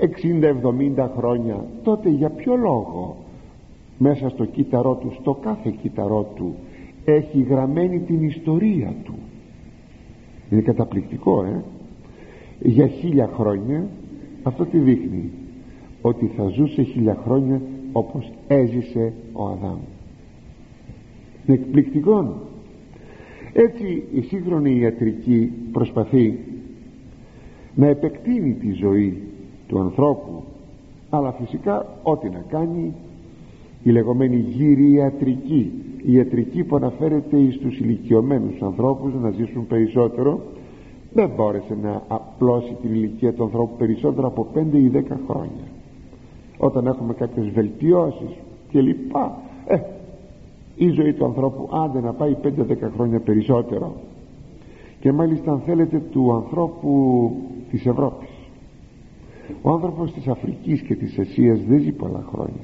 εξήντα εβδομήντα χρόνια, τότε για ποιο λόγο μέσα στο κύτταρό του, στο κάθε κύτταρό του, έχει γραμμένη την ιστορία του? Είναι καταπληκτικό, ε για χίλια χρόνια. Αυτό τι δείχνει? Ότι θα ζούσε χίλια χρόνια όπως έζησε ο Αδάμ. Είναι εκπληκτικό. Έτσι η σύγχρονη ιατρική προσπαθεί να επεκτείνει τη ζωή του ανθρώπου, αλλά φυσικά ό,τι να κάνει η λεγόμενη γυριατρική, η ιατρική που αναφέρεται στους ηλικιωμένους ανθρώπους να ζήσουν περισσότερο, δεν μπόρεσε να απλώσει την ηλικία του ανθρώπου περισσότερο από πέντε ή δέκα χρόνια. Όταν έχουμε κάποιες βελτιώσεις και λοιπά, ε, η ζωή του ανθρώπου άντε να πάει πέντε δέκα χρόνια περισσότερο, και μάλιστα αν θέλετε του ανθρώπου της Ευρώπης. Ο άνθρωπος της Αφρικής και της Ασίας δεν ζει πολλά χρόνια,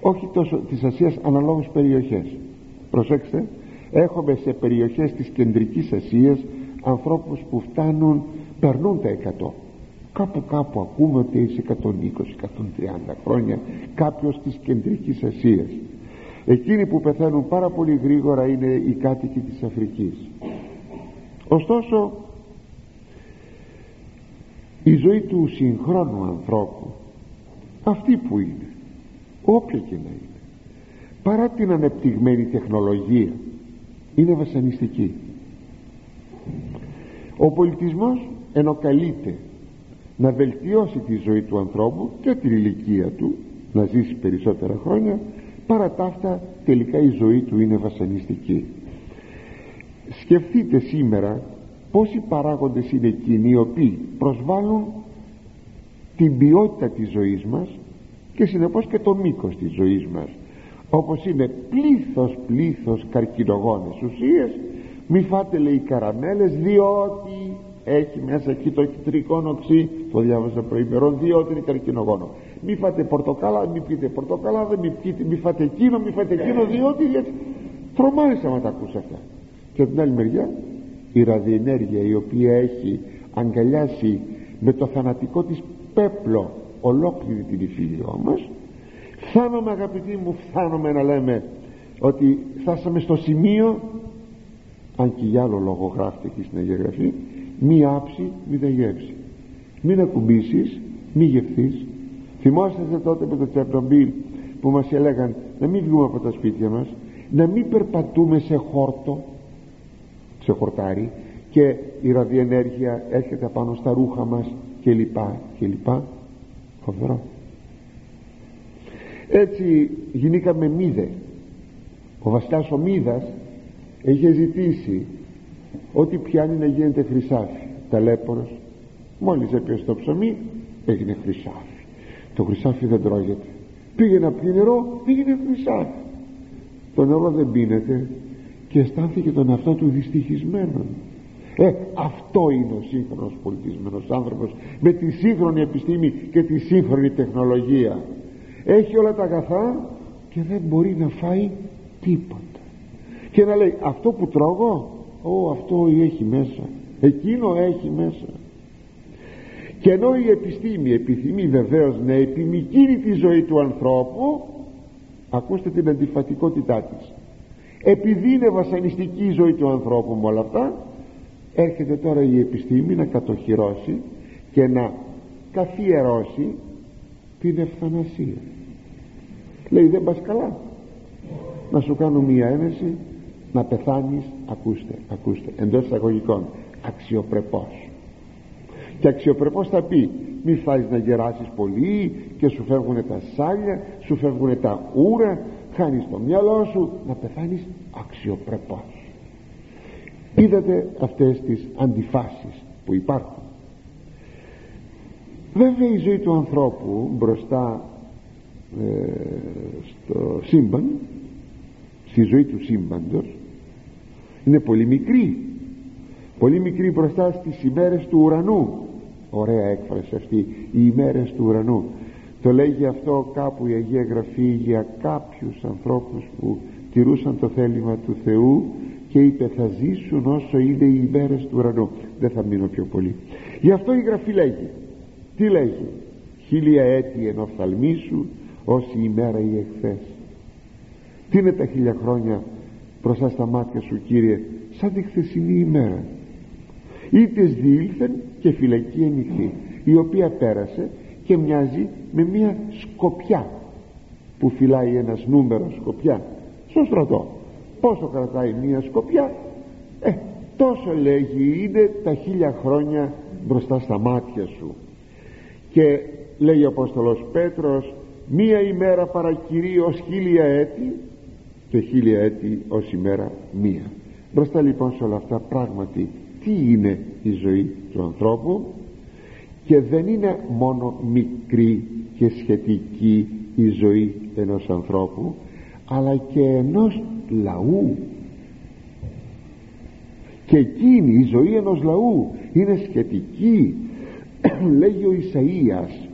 όχι τόσο της Ασίας, αναλόγως περιοχές. Προσέξτε, έχουμε σε περιοχές της Κεντρικής Ασίας ανθρώπους που φτάνουν, περνούν τα εκατό. Κάπου κάπου ακούμε ότι σε εκατόν είκοσι εκατόν τριάντα χρόνια κάποιος της Κεντρικής Ασίας. Εκείνοι που πεθαίνουν πάρα πολύ γρήγορα είναι οι κάτοικοι της Αφρικής. Ωστόσο η ζωή του συγχρόνου ανθρώπου, αυτή που είναι, όποια και να είναι, παρά την ανεπτυγμένη τεχνολογία, είναι βασανιστική. Ο πολιτισμός ενώ καλείται να βελτιώσει τη ζωή του ανθρώπου και την ηλικία του, να ζήσει περισσότερα χρόνια, παρά τα αυτά τελικά η ζωή του είναι βασανιστική. Σκεφτείτε σήμερα πόσοι παράγοντες είναι εκείνοι οι οποίοι προσβάλλουν την ποιότητα της ζωής μας και συνεπώς και το μήκος της ζωής μας, όπως είναι πλήθος πλήθος καρκινογόνες ουσίες. Μη φάτε, λέει, καραμέλες, διότι έχει μέσα εκεί το κυτρικό οξύ, το διάβασα προημερών, διότι είναι καρκινογόνο. Μη φάτε πορτοκάλα, μη πείτε πορτοκάλα, μη, πείτε, μη φάτε εκείνο, μη φάτε εκείνο, διότι, διότι... Τρομάρισα να τα ακούσα αυτά. Και από την άλλη μεριά η ραδιενέργεια η οποία έχει αγκαλιάσει με το θανατικό της πέπλο ολόκληρη την υφήλιό μας. Φθάνομαι, αγαπητοί μου, φθάνομαι να λέμε ότι φτάσαμε στο σημείο, αν και για άλλο λόγο γράφεται εκεί στην Αγία Γραφή, μη άψη, μη δε γεύση. Μην ακουμπήσεις, μη γευθείς. Θυμόσαστε τότε με το Τσερνομπίλ που μας έλεγαν να μην βγούμε από τα σπίτια μας, να μην περπατούμε σε χόρτο, σε χορτάρι, και η ραδιενέργεια έρχεται πάνω στα ρούχα μας κλπ. κλπ. Φοβερό. Έτσι γινήκαμε μύδε. Ο βασιλιάς ο Μήδας είχε ζητήσει ό,τι πιάνει να γίνεται χρυσάφι. Ταλέπορος, μόλις έπιασε το ψωμί έγινε χρυσάφι. Το χρυσάφι δεν τρώγεται. Πήγε να πιει νερό, πήγαινε χρυσάφι. Το νερό δεν πίνεται και αισθάνθηκε τον εαυτό του δυστυχισμένον. Ε, αυτό είναι ο σύγχρονος πολιτισμένος άνθρωπος, με τη σύγχρονη επιστήμη και τη σύγχρονη τεχνολογία. Έχει όλα τα αγαθά και δεν μπορεί να φάει τίποτα. Και να λέει, αυτό που τρώγω, ο, αυτό έχει μέσα, εκείνο έχει μέσα. Και ενώ η επιστήμη επιθυμεί βεβαίως να επιμηκύνει τη ζωή του ανθρώπου, ακούστε την αντιφατικότητά της. Επειδή είναι βασανιστική η ζωή του ανθρώπου με όλα αυτά, έρχεται τώρα η επιστήμη να κατοχυρώσει και να καθιερώσει την ευθανασία. Λέει, δεν πας καλά, να σου κάνω μία ένεση, να πεθάνεις, ακούστε, ακούστε, εντός εισαγωγικών, αξιοπρεπώς. Και αξιοπρεπώς θα πει, μη φτάσεις να γεράσεις πολύ και σου φεύγουν τα σάλια, σου φεύγουν τα ούρα, χάνεις το μυαλό σου, να πεθάνεις αξιοπρεπώς. Είδατε αυτές τις αντιφάσεις που υπάρχουν. Βέβαια η ζωή του ανθρώπου μπροστά ε, στο σύμπαν, στη ζωή του σύμπαντος, είναι πολύ μικρή, πολύ μικρή μπροστά στις ημέρες του ουρανού. Ωραία έκφραση αυτή, οι ημέρες του ουρανού. Το λέγει αυτό κάπου η Αγία Γραφή για κάποιους ανθρώπους που τηρούσαν το θέλημα του Θεού και είπε, θα ζήσουν όσο είναι οι ημέρες του ουρανού. Δεν θα μείνω πιο πολύ. Γι' αυτό η Γραφή λέγει, τι λέγει, χίλια έτη εν οφθαλμίσου όση ημέρα ή εχθές. Τι είναι τα χίλια χρόνια μπροστά στα μάτια σου, Κύριε, σαν τη χθεσινή ημέρα. Ήτες διήλθεν και φυλακή εν νυχθή, η οποία πέρασε και μοιάζει με μια σκοπιά που φυλάει ένας νούμερο σκοπιά στο στρατό. Πόσο κρατάει μια σκοπιά, ε, τόσο λέγει είναι τα χίλια χρόνια μπροστά στα μάτια σου. Και λέει ο Απόστολος Πέτρος, μία ημέρα παρακυρεί ως χίλια έτη και χίλια έτη ως ημέρα μία. Μπροστά λοιπόν σε όλα αυτά, πράγματι, τι είναι η ζωή του ανθρώπου, και δεν είναι μόνο μικρή και σχετική η ζωή ενός ανθρώπου, αλλά και ενός λαού. Και εκείνη η ζωή ενός λαού είναι σχετική. Λέγει ο Ισαΐας,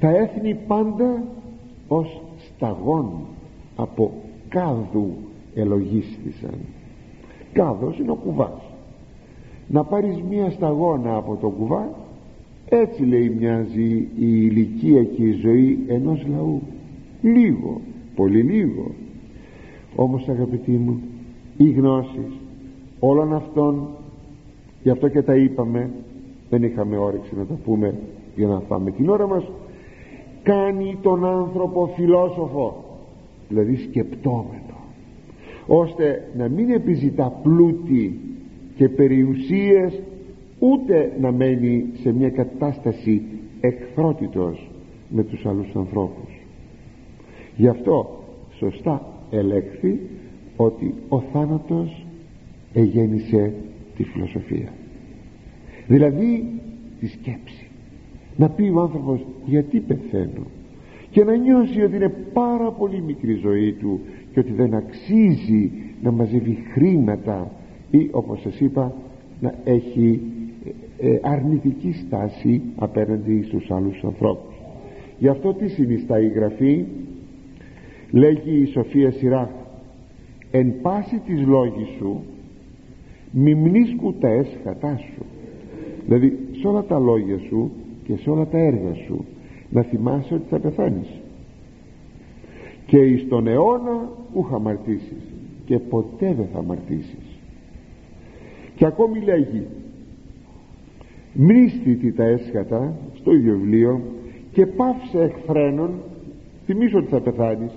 τα έθνη πάντα ως σταγόν από κάδου ελογίστησαν. Κάδος είναι ο κουβάς. Να πάρεις μία σταγόνα από το κουβά, έτσι λέει μοιάζει η ηλικία και η ζωή ενός λαού. Λίγο, πολύ λίγο. Όμως αγαπητοί μου, οι γνώσεις όλων αυτών, γι' αυτό και τα είπαμε, δεν είχαμε όρεξη να τα πούμε για να φάμε την ώρα μας, κάνει τον άνθρωπο φιλόσοφο, δηλαδή σκεπτόμενο, ώστε να μην επιζητά πλούτη και περιουσίες, ούτε να μένει σε μια κατάσταση εχθρότητος με τους άλλους ανθρώπους. Γι' αυτό σωστά ελέγχθη ότι ο θάνατος εγέννησε τη φιλοσοφία, δηλαδή τη σκέψη. Να πει ο άνθρωπος, γιατί πεθαίνω, και να νιώσει ότι είναι πάρα πολύ μικρή η ζωή του και ότι δεν αξίζει να μαζεύει χρήματα, ή όπως σας είπα, να έχει ε, αρνητική στάση απέναντι στους άλλους ανθρώπους. Γι' αυτό τι συνιστά η Γραφή, λέγει η Σοφία Σειράχ, εν πάση της λόγης σου μιμνίσκου τα έσχατά σου. Δηλαδή σε όλα τα λόγια σου και σε όλα τα έργα σου να θυμάσαι ότι θα πεθάνεις, και εις τον αιώνα ου αμαρτήσεις, και ποτέ δεν θα αμαρτήσεις. Και ακόμη λέγει, μνήστητη τα έσχατα, στο ίδιο βιβλίο, και πάψε εκ φρένων, θυμίσου ότι θα πεθάνεις,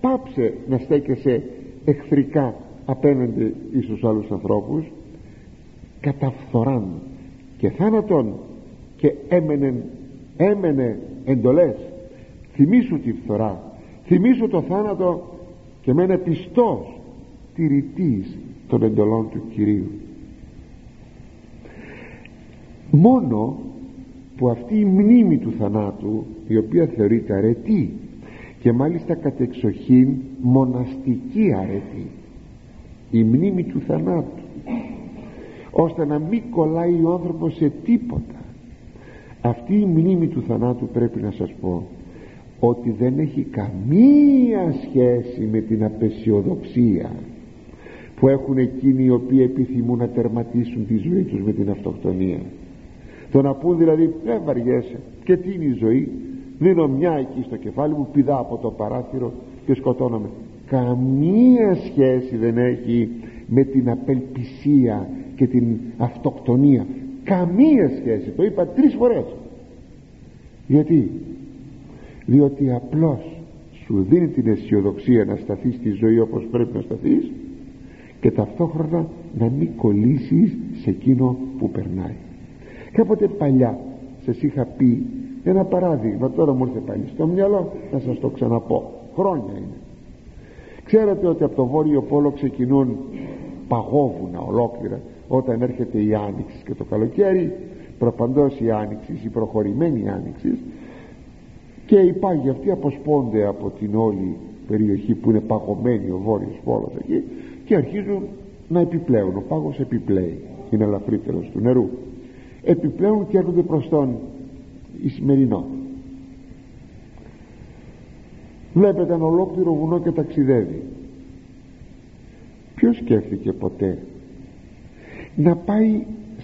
πάψε να στέκεσαι εχθρικά απέναντι εις τους άλλους ανθρώπους, κατά φθοράν και θάνατον, και έμενε, έμενε εντολές. Θυμήσου τη φθορά, θυμήσου το θάνατο, και μένε πιστός τηρητής των εντολών του Κυρίου. Μόνο που αυτή η μνήμη του θανάτου, η οποία θεωρείται αρετή και μάλιστα κατεξοχήν μοναστική αρετή, η μνήμη του θανάτου, ώστε να μην κολλάει ο άνθρωπος σε τίποτα, αυτή η μνήμη του θανάτου, πρέπει να σας πω ότι δεν έχει καμία σχέση με την απεσιοδοξία που έχουν εκείνοι οι οποίοι επιθυμούν να τερματίσουν τη ζωή τους με την αυτοκτονία. Το να πούν δηλαδή, δεν βαριέσαι, και τι είναι η ζωή, δίνω μια εκεί στο κεφάλι μου, πηδά από το παράθυρο και σκοτώνομαι. Καμία σχέση δεν έχει με την απελπισία και την αυτοκτονία. Καμία σχέση, το είπα τρεις φορές. Γιατί? Διότι απλώς σου δίνει την αισιοδοξία να σταθείς στη ζωή όπως πρέπει να σταθείς και ταυτόχρονα να μην κολλήσεις σε εκείνο που περνάει. Κάποτε παλιά σας είχα πει ένα παράδειγμα, τώρα μου ήρθε πάλι στο μυαλό, να σας το ξαναπώ, χρόνια είναι. Ξέρετε ότι από το Βόρειο Πόλο ξεκινούν παγόβουνα ολόκληρα όταν έρχεται η Άνοιξη και το καλοκαίρι, προπαντός η Άνοιξη, η προχωρημένη Άνοιξη, και οι πάγοι αυτοί αποσπώνται από την όλη περιοχή που είναι παγωμένη, ο Βόρειος Πόλος εκεί, και αρχίζουν να επιπλέουν. Ο πάγος επιπλέει, είναι ελαφρύτερος του νερού, επιπλέουν και έρχονται προς τον Ισημερινό. Βλέπετε ένα ολόκληρο βουνό και ταξιδεύει. Ποιος σκέφτηκε ποτέ να πάει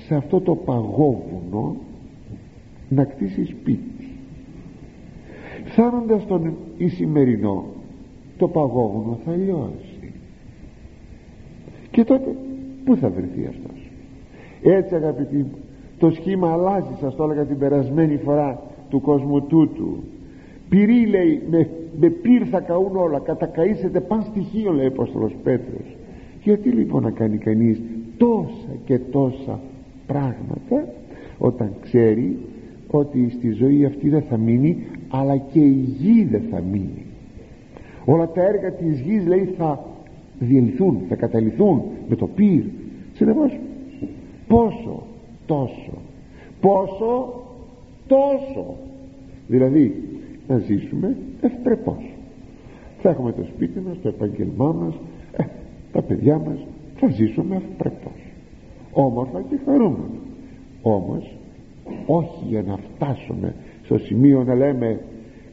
σε αυτό το παγόβουνο να κτίσει σπίτι? Φτάνοντας τον Ισημερινό το παγόβουνο θα λιώσει, και τότε πού θα βρεθεί αυτός? Έτσι αγαπητοί, το σχήμα αλλάζει. Σας το έλεγα την περασμένη φορά, του κόσμου τούτου. Πυρί, λέει, με, με πύρ θα καούν όλα, κατακαίσετε παν στοιχείο, λέει ο Απόστολος Πέτρος. Γιατί λοιπόν να κάνει κανείς τόσα και τόσα πράγματα όταν ξέρει ότι στη ζωή αυτή δεν θα μείνει, αλλά και η γη δεν θα μείνει. Όλα τα έργα της γης, λέει, θα διελθούν, θα καταληθούν με το πυρ. Συνεπώς πόσο τόσο, πόσο τόσο, δηλαδή να ζήσουμε ευπρεπώς. Θα έχουμε το σπίτι μας, το επαγγελμά μας, ε, τα παιδιά μας, θα ζήσουμε ευπρεπώς, όμορφα και χαρούμενα. Όμως όχι για να φτάσουμε στο σημείο να λέμε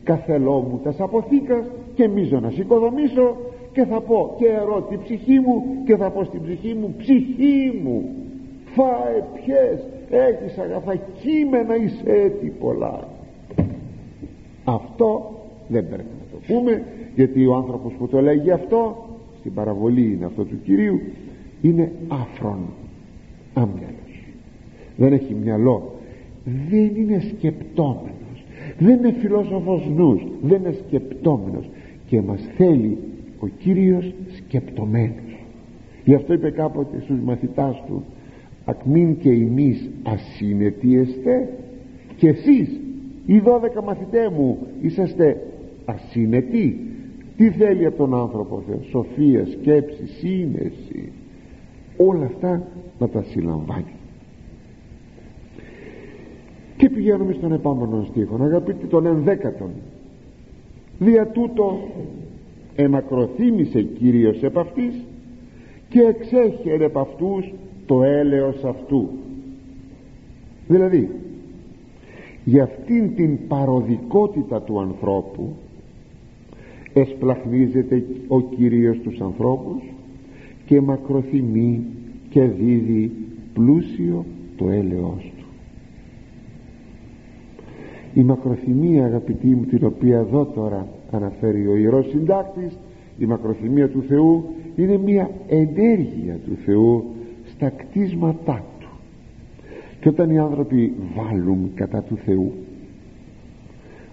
καθελό μου τας αποθήκας και μίζω να σηκοδομήσω, και θα πω και ερώ την ψυχή μου, και θα πω στην ψυχή μου, ψυχή μου, φάε, πιες, έχεις αγαθά κείμενα εις έτη πολλά. Αυτό δεν πρέπει να το πούμε, γιατί ο άνθρωπος που το λέγει αυτό, στην παραβολή είναι αυτό του Κυρίου, είναι άφρον, άμυαλος, δεν έχει μυαλό, δεν είναι σκεπτόμενος, δεν είναι φιλόσοφος νους, δεν είναι σκεπτόμενος, και μας θέλει ο Κύριος σκεπτομένος. Γι' αυτό είπε κάποτε στους μαθητάς του, ακμήν και εμείς ασύνετοι εστε, και εσείς οι δώδεκα μαθητέ μου είσαστε ασύνετοι. Τι θέλει από τον άνθρωπο Θεός? Σοφία, σκέψη, σύνεση, όλα αυτά να τα συλλαμβάνει. Και πηγαίνουμε στον επόμενο στίχο, αγαπητοί, τον ενδέκατον. Δια τούτο εμακροθύμησε Κύριος επ' αυτής και εξέχερε επ' αυτούς το έλεος αυτού. Δηλαδή για αυτήν την παροδικότητα του ανθρώπου εσπλαχνίζεται ο Κύριος τους ανθρώπους και μακροθυμεί και δίδει πλούσιο το έλεος του. Η μακροθυμία, αγαπητοί μου, την οποία εδώ τώρα αναφέρει ο Ιερός Συντάκτης, η μακροθυμία του Θεού είναι μια ενέργεια του Θεού στα κτίσματά του. Και όταν οι άνθρωποι βάλουν κατά του Θεού,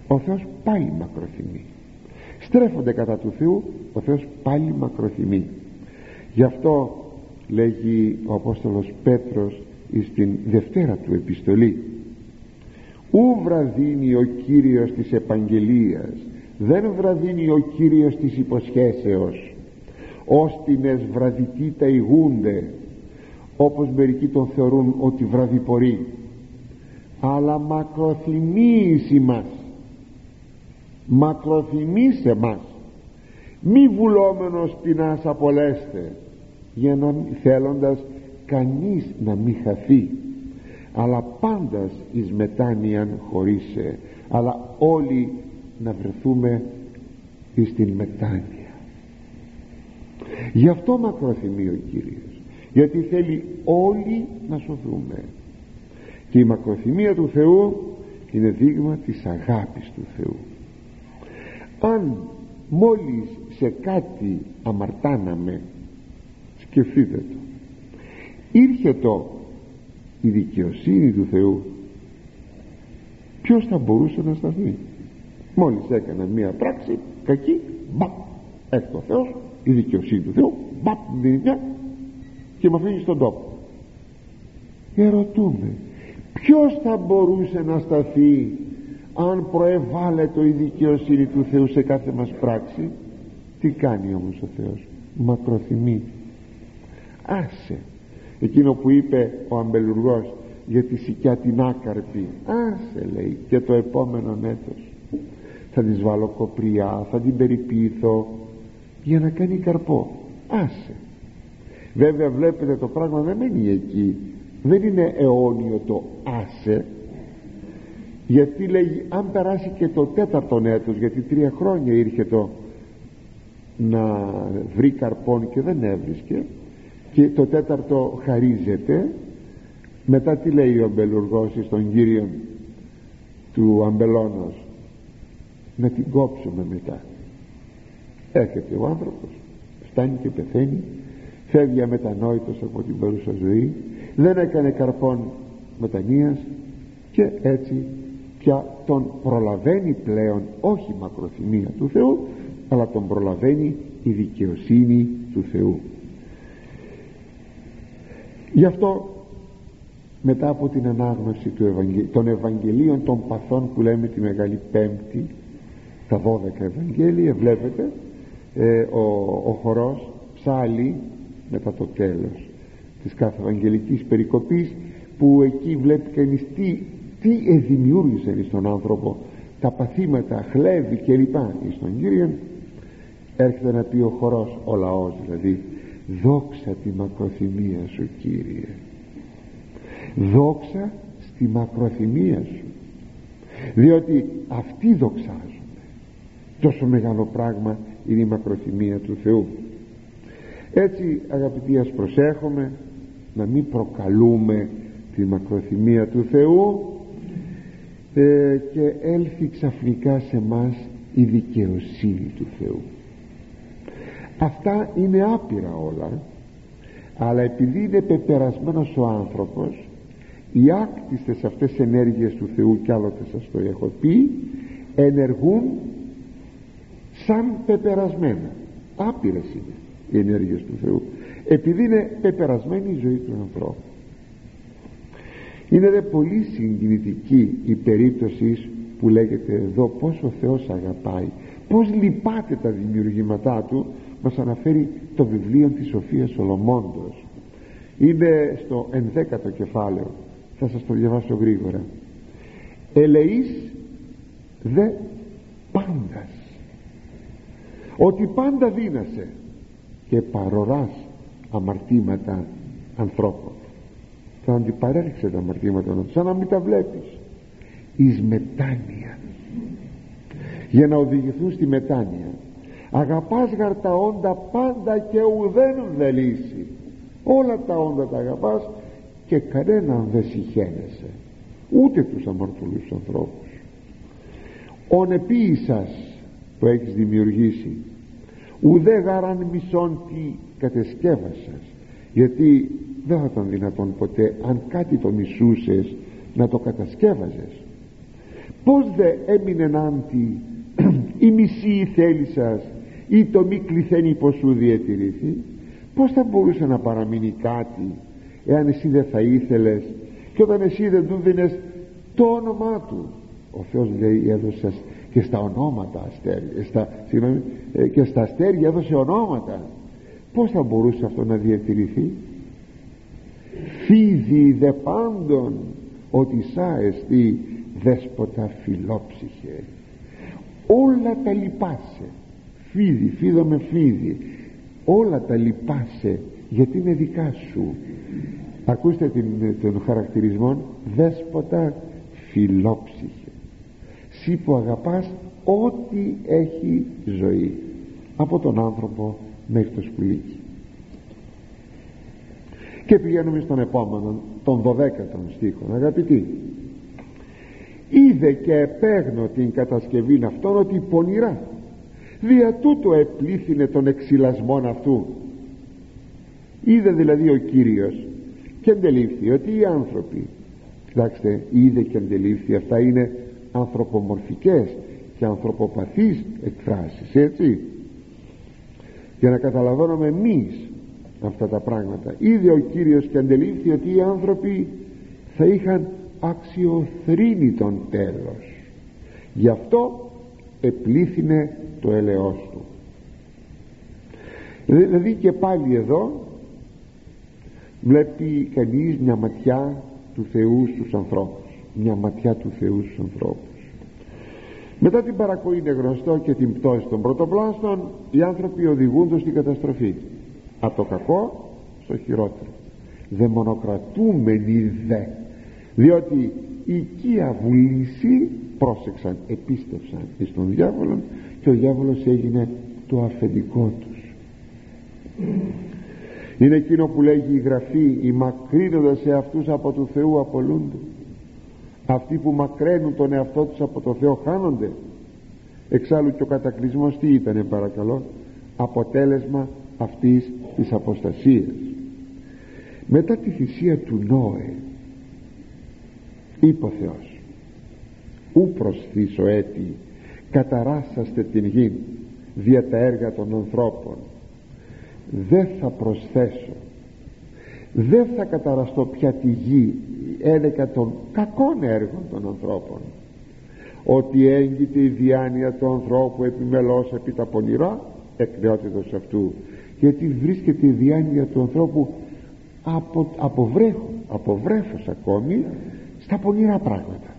ο Θεός πάλι μακροθυμεί. Στρέφονται κατά του Θεού, ο Θεός πάλι μακροθυμεί. Γι' αυτό λέγει ο Απόστολος Πέτρος στην δευτέρα του επιστολή, ου βραδύνει ο Κύριος της επαγγελίας, δεν βραδύνει ο Κύριος της υποσχέσεως, όστινες βραδυτήτα ηγούνται, όπως μερικοί τον θεωρούν ότι βραδιπορεί, αλλά μακροθυμεί εις ημάς, μακροθυμεί σε μας, μη βουλόμενος πεινάς απολέστε, για να θέλοντας κανείς να μη χαθεί, αλλά πάντας εις μετάνοιαν χωρίσε, αλλά όλοι να βρεθούμε εις την μετάνοια. Γι' αυτό μακροθυμεί ο Κύριος, γιατί θέλει όλοι να σωθούμε. Και η μακροθυμία του Θεού είναι δείγμα της αγάπης του Θεού. Αν μόλις σε κάτι αμαρτάναμε, σκεφτείτε το, ήρχε το η δικαιοσύνη του Θεού, ποιος θα μπορούσε να σταθεί? Μόλις έκανε μία πράξη κακή, μπαπ, έκτο Θεός, η δικαιοσύνη του Θεού, μπαπ, δίνει και με αφήνει στον τόπο. Ερωτούμε, ποιος θα μπορούσε να σταθεί αν προεβάλλεται η δικαιοσύνη του Θεού σε κάθε μας πράξη? Τι κάνει όμως ο Θεός? Μακροθυμεί. Άσε εκείνο που είπε ο αμπελουργός για τη σικιά την άκαρπη. Άσε, λέει, και το επόμενο έτος θα της βάλω κοπριά, θα την περιποιηθώ για να κάνει καρπό. Άσε. Βέβαια βλέπετε, το πράγμα δεν μένει εκεί, δεν είναι αιώνιο το άσε, γιατί λέει αν περάσει και το τέταρτο έτος, γιατί τρία χρόνια ήρθε το να βρει καρπόν και δεν έβρισκε, και το τέταρτο χαρίζεται. Μετά τι λέει ο αμπελουργός στον Κύριο του αμπελώνος? Να την κόψουμε μετά. Έρχεται ο άνθρωπος, φτάνει και πεθαίνει, φεύγει αμετανόητος από την παρούσα ζωή, δεν έκανε καρπόν μετανοίας, και έτσι πια τον προλαβαίνει πλέον όχι η μακροθυμία του Θεού, αλλά τον προλαβαίνει η δικαιοσύνη του Θεού. Γι' αυτό μετά από την ανάγνωση του Ευαγγε... των Ευαγγελίων των παθών που λέμε τη Μεγάλη Πέμπτη, τα δώδεκα Ευαγγέλια, βλέπετε ε, ο, ο χορός ψάλλει μετά το τέλος της κάθε Ευαγγελικής περικοπής, που εκεί βλέπει κανείς τι, τι εδημιούργησε στον άνθρωπο, τα παθήματα, χλέβη και λοιπά στον Κύριο. Έρχεται να πει ο χορός, ο λαός δηλαδή, δόξα τη μακροθυμία σου, Κύριε, δόξα στη μακροθυμία σου, διότι αυτοί δοξάζουν. Τόσο μεγάλο πράγμα είναι η μακροθυμία του Θεού. Έτσι, αγαπητοί, ας προσέχουμε να μην προκαλούμε τη μακροθυμία του Θεού ε, και έλθει ξαφνικά σε μας η δικαιοσύνη του Θεού. Αυτά είναι άπειρα όλα, αλλά επειδή είναι πεπερασμένος ο άνθρωπος, οι άκτιστες αυτές ενέργειες του Θεού, κι άλλοτε σας το έχω πει, ενεργούν σαν πεπερασμένα. Άπειρες είναι οι ενέργειες του Θεού, επειδή είναι πεπερασμένη η ζωή του ανθρώπου. Είναι δε πολύ συγκινητική η περίπτωση που λέγεται εδώ, πως ο Θεός αγαπάει, πως λυπάται τα δημιουργήματά του. Μας αναφέρει το βιβλίο της Σοφίας Σολομώντος, είναι στο ενδέκατο κεφάλαιο, θα σας το διαβάσω γρήγορα. Ελεείς δε πάντας, ότι πάντα δίνασε και παροράς αμαρτήματα ανθρώπων. Θα αντιπαρέρχεσαι τα αμαρτήματα ανθρώπων σαν να μην τα βλέπεις, εις μετάνοια, για να οδηγηθούν στη μετάνοια. Αγαπάς γαρ τα όντα πάντα και ουδέν δε λύσει. Όλα τα όντα τα αγαπάς και κανέναν δεν συχαίνεσαι, ούτε τους αμαρτωλούς ανθρώπους. Ον επίησας που έχεις δημιουργήσει, ουδέ γαραν μισόν τι κατεσκεύασας, γιατί δεν θα ήταν δυνατόν ποτέ, αν κάτι το μισούσες, να το κατασκεύαζες. Πώς δε έμεινεν άντι η μισή η θέλη σας, ή το μη κληθένει πως σου διατηρήθη? Πως θα μπορούσε να παραμείνει κάτι εάν εσύ δεν θα ήθελες, και όταν εσύ δεν του δίνες το όνομά του? Ο Θεός λέει έδωσε και στα ονόματα αστέρια, στα, συγγνώμη, και στα αστέρια έδωσε ονόματα. Πως θα μπορούσε αυτό να διατηρηθεί? Φίδι δε πάντων ότι σάεστη δέσποτα φιλόψυχε. Όλα τα λυπάσαι, φίδι, φίδο με φίδι, όλα τα λυπάσαι γιατί είναι δικά σου. Ακούστε την, τον χαρακτηρισμό, δέσποτα φιλόψυχε. Συ που αγαπάς ό,τι έχει ζωή, από τον άνθρωπο μέχρι το σκουλίκι. Και πηγαίνουμε στον επόμενο, τον δωδέκατον στίχο, αγαπητοί. Είδε και επέγνω την κατασκευήν αυτόν ότι πονηρά, δια τούτο επλήθυνε των εξυλασμών αυτού. Είδε δηλαδή ο Κύριος και αντελήφθη ότι οι άνθρωποι, κοιτάξτε, είδε και αντελήφθη, αυτά είναι ανθρωπομορφικές και ανθρωποπαθείς εκφράσεις, έτσι, για να καταλαβαίνουμε εμείς αυτά τα πράγματα. Είδε ο Κύριος και αντελήφθη ότι οι άνθρωποι θα είχαν αξιοθρήνητον τέλος, γι' αυτό επλήθυνε το έλεος του. Δηλαδή και πάλι εδώ βλέπει κανείς μια ματιά του Θεού στους ανθρώπους, μια ματιά του Θεού στους ανθρώπους. Μετά την παρακοή είναι γνωστό και την πτώση των πρωτοπλάστων, οι άνθρωποι οδηγούνται στην καταστροφή, από το κακό στο χειρότερο. Δαιμονοκρατούμενοι δε, διότι η οικία βουλήση πρόσεξαν, επίστευσαν εις τον διάβολο και ο διάβολος έγινε το αφεντικό τους. Είναι εκείνο που λέγει η Γραφή, οι μακρύνοντας εαυτούς από του Θεού απολούνται. Αυτοί που μακραίνουν τον εαυτό τους από το Θεό χάνονται. Εξάλλου και ο κατακλυσμός τι ήτανε, παρακαλώ, αποτέλεσμα αυτής της αποστασίας. Μετά τη θυσία του Νόε είπε ο Θεός, ου προσθήσω έτη καταράσαστε την γη δια τα έργα των ανθρώπων, δεν θα προσθέσω, δεν θα καταραστώ πια τη γη ένεκα των κακών έργων των ανθρώπων, ότι έγκυται η διάνοια του ανθρώπου επιμελώς επί τα πονηρά εκνεότητος αυτού, γιατί βρίσκεται η διάνοια του ανθρώπου από, από, βρέχο, από βρέφος ακόμη στα πονηρά πράγματα,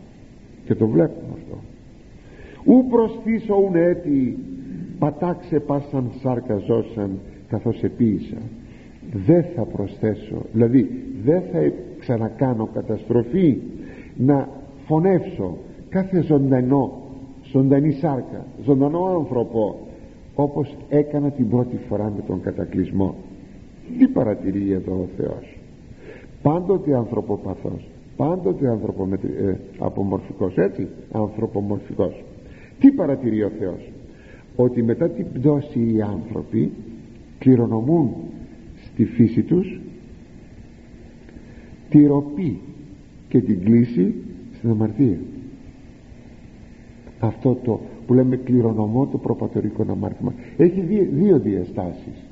και το βλέπουμε αυτό. Ου προσθήσω ουν έτη πατάξε πάσαν σάρκα ζώσαν καθώς επίησα, δεν θα προσθέσω, δηλαδή δεν θα ξανακάνω καταστροφή να φωνεύσω κάθε ζωντανό, ζωντανή σάρκα, ζωντανό άνθρωπο, όπως έκανα την πρώτη φορά με τον κατακλυσμό. Τι παρατηρεί εδώ ο Θεός? Πάντοτε ανθρωποπαθός, πάντοτε ανθρωπομετρι... ε, απομορφικός, έτσι, ανθρωπομορφικός. Τι παρατηρεί ο Θεός? Ότι μετά την πτώση οι άνθρωποι κληρονομούν στη φύση τους τη ροπή και την κλίση στην αμαρτία. Αυτό το που λέμε κληρονομώ το προπατορικό αμάρτημα έχει δύ- δύο διαστάσεις.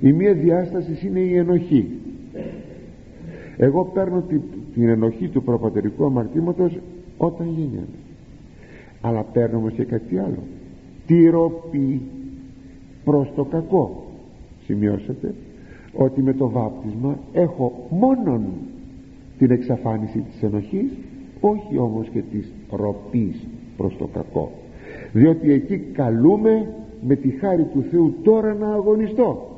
Η μία διάσταση είναι η ενοχή. Εγώ παίρνω την, την ενοχή του προπατορικού αμαρτήματος όταν γίνεται, αλλά παίρνω όμως και κάτι άλλο, τη ροπή προς το κακό. Σημειώσατε ότι με το βάπτισμα έχω μόνον την εξαφάνιση της ενοχής, όχι όμως και της ροπής προς το κακό, διότι εκεί καλούμε με τη χάρη του Θεού τώρα να αγωνιστώ.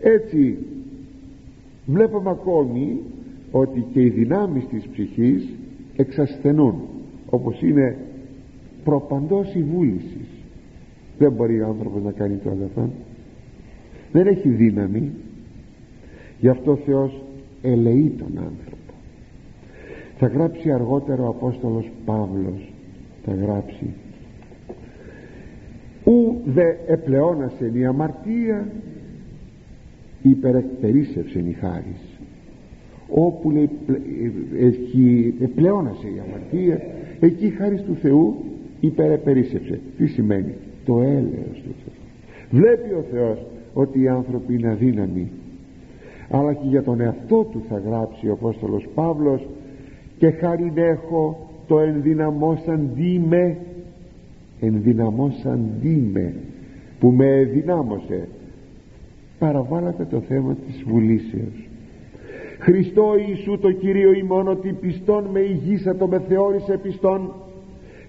Έτσι βλέπουμε ακόμη ότι και οι δυνάμεις της ψυχής εξασθενούν, όπως είναι προπαντός η βούληση. Δεν μπορεί ο άνθρωπος να κάνει το αγαθόν, δεν έχει δύναμη, γι' αυτό ο Θεός ελεεί τον άνθρωπο. Θα γράψει αργότερα ο Απόστολος Παύλος, θα γράψει, ου δε επλεώνασεν η αμαρτία υπερεκπερίσευσεν η χάρις. Όπου λέει, εκεί επλεώνασε η αμαρτία, εκεί η χάρις του Θεού υπερεπερίσευσε. Τι σημαίνει? Το έλεος του Θεού. Βλέπει ο Θεός ότι οι άνθρωποι είναι αδύναμοι, αλλά και για τον εαυτό του θα γράψει ο Απόστολος Παύλος, και χάριν έχω το ενδυναμώσαντί με, ενδυναμώσαντί με, που με ενδυνάμωσε. Παραβάλατε το θέμα της βουλήσεως. Χριστό Ιησού το Κυρίο ημών, ότι πιστόν με ηγήσατο, με θεώρησε πιστόν,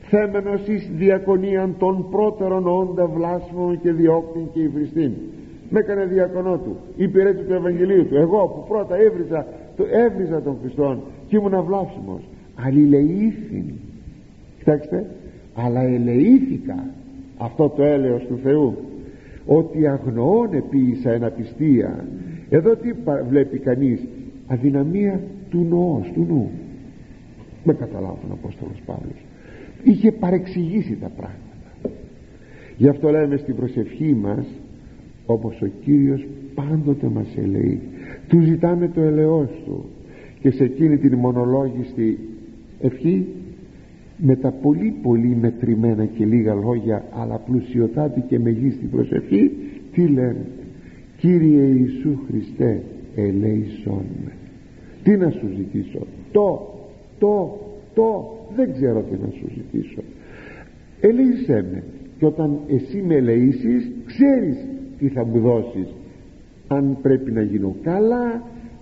θέμενος εις διακονίαν των πρώτερων όντα βλάσμων και διώκτην και υβριστήν. Με έκανε διακονό του, υπηρέτη του Ευαγγελίου του. Εγώ που πρώτα έβριζα, το έβριζα τον Χριστόν και ήμουν αυλάσιμος. Αλληλεήθην. Κοιτάξτε, αλλά ελεήθηκα αυτό το έλεος του Θεού, ότι αγνοών επίησα εν απιστία. Εδώ τι βλέπει κανείς? Αδυναμία του νοός, του νου. Με καταλάβουν ο Απόστολος Παύλος. Είχε παρεξηγήσει τα πράγματα. Γι' αυτό λέμε στην προσευχή μας, όπως ο Κύριος πάντοτε μας ελεεί, του ζητάμε το ελεός του, και σε εκείνη την μονολόγιστη ευχή με τα πολύ πολύ μετρημένα και λίγα λόγια, αλλά πλουσιωτάτη και μεγίστη προσευχή, τι λένε? Κύριε Ιησού Χριστέ, ελέησόν με. Τι να σου ζητήσω? Το, το, το δεν ξέρω τι να σου ζητήσω. Ελέησέ με. Και όταν εσύ με ελεήσεις, ξέρεις τι θα μου δώσεις. Αν πρέπει να γίνω καλά,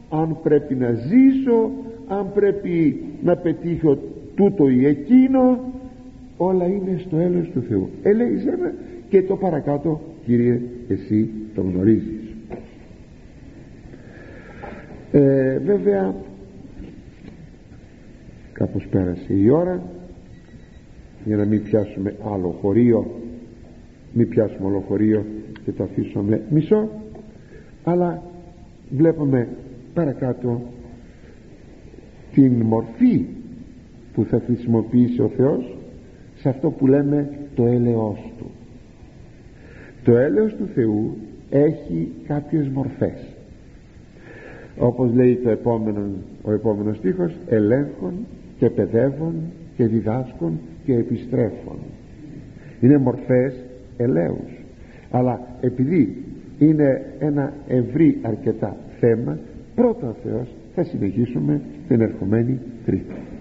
αν πρέπει να ζήσω, αν πρέπει να πετύχω τούτο ή εκείνο, όλα είναι στο έλεος του Θεού. Ελέησέ με, και το παρακάτω, Κύριε, εσύ το γνωρίζεις. ε, Βέβαια, κάπως πέρασε η ώρα, για να μην πιάσουμε άλλο χωρίο, μην πιάσουμε άλλο χωρίο και το αφήσουμε μισό, αλλά βλέπουμε παρακάτω την μορφή που θα χρησιμοποιήσει ο Θεός σε αυτό που λέμε το έλεος του. Το έλεος του Θεού έχει κάποιες μορφές, όπως λέει το επόμενο, ο επόμενος στίχος, ελέγχων και παιδεύων και διδάσκων και επιστρέφων. Είναι μορφές ελέους, αλλά επειδή είναι ένα ευρύ αρκετά θέμα, πρώτα ο Θεός θα συνεχίσουμε την ερχομένη Τρίτη.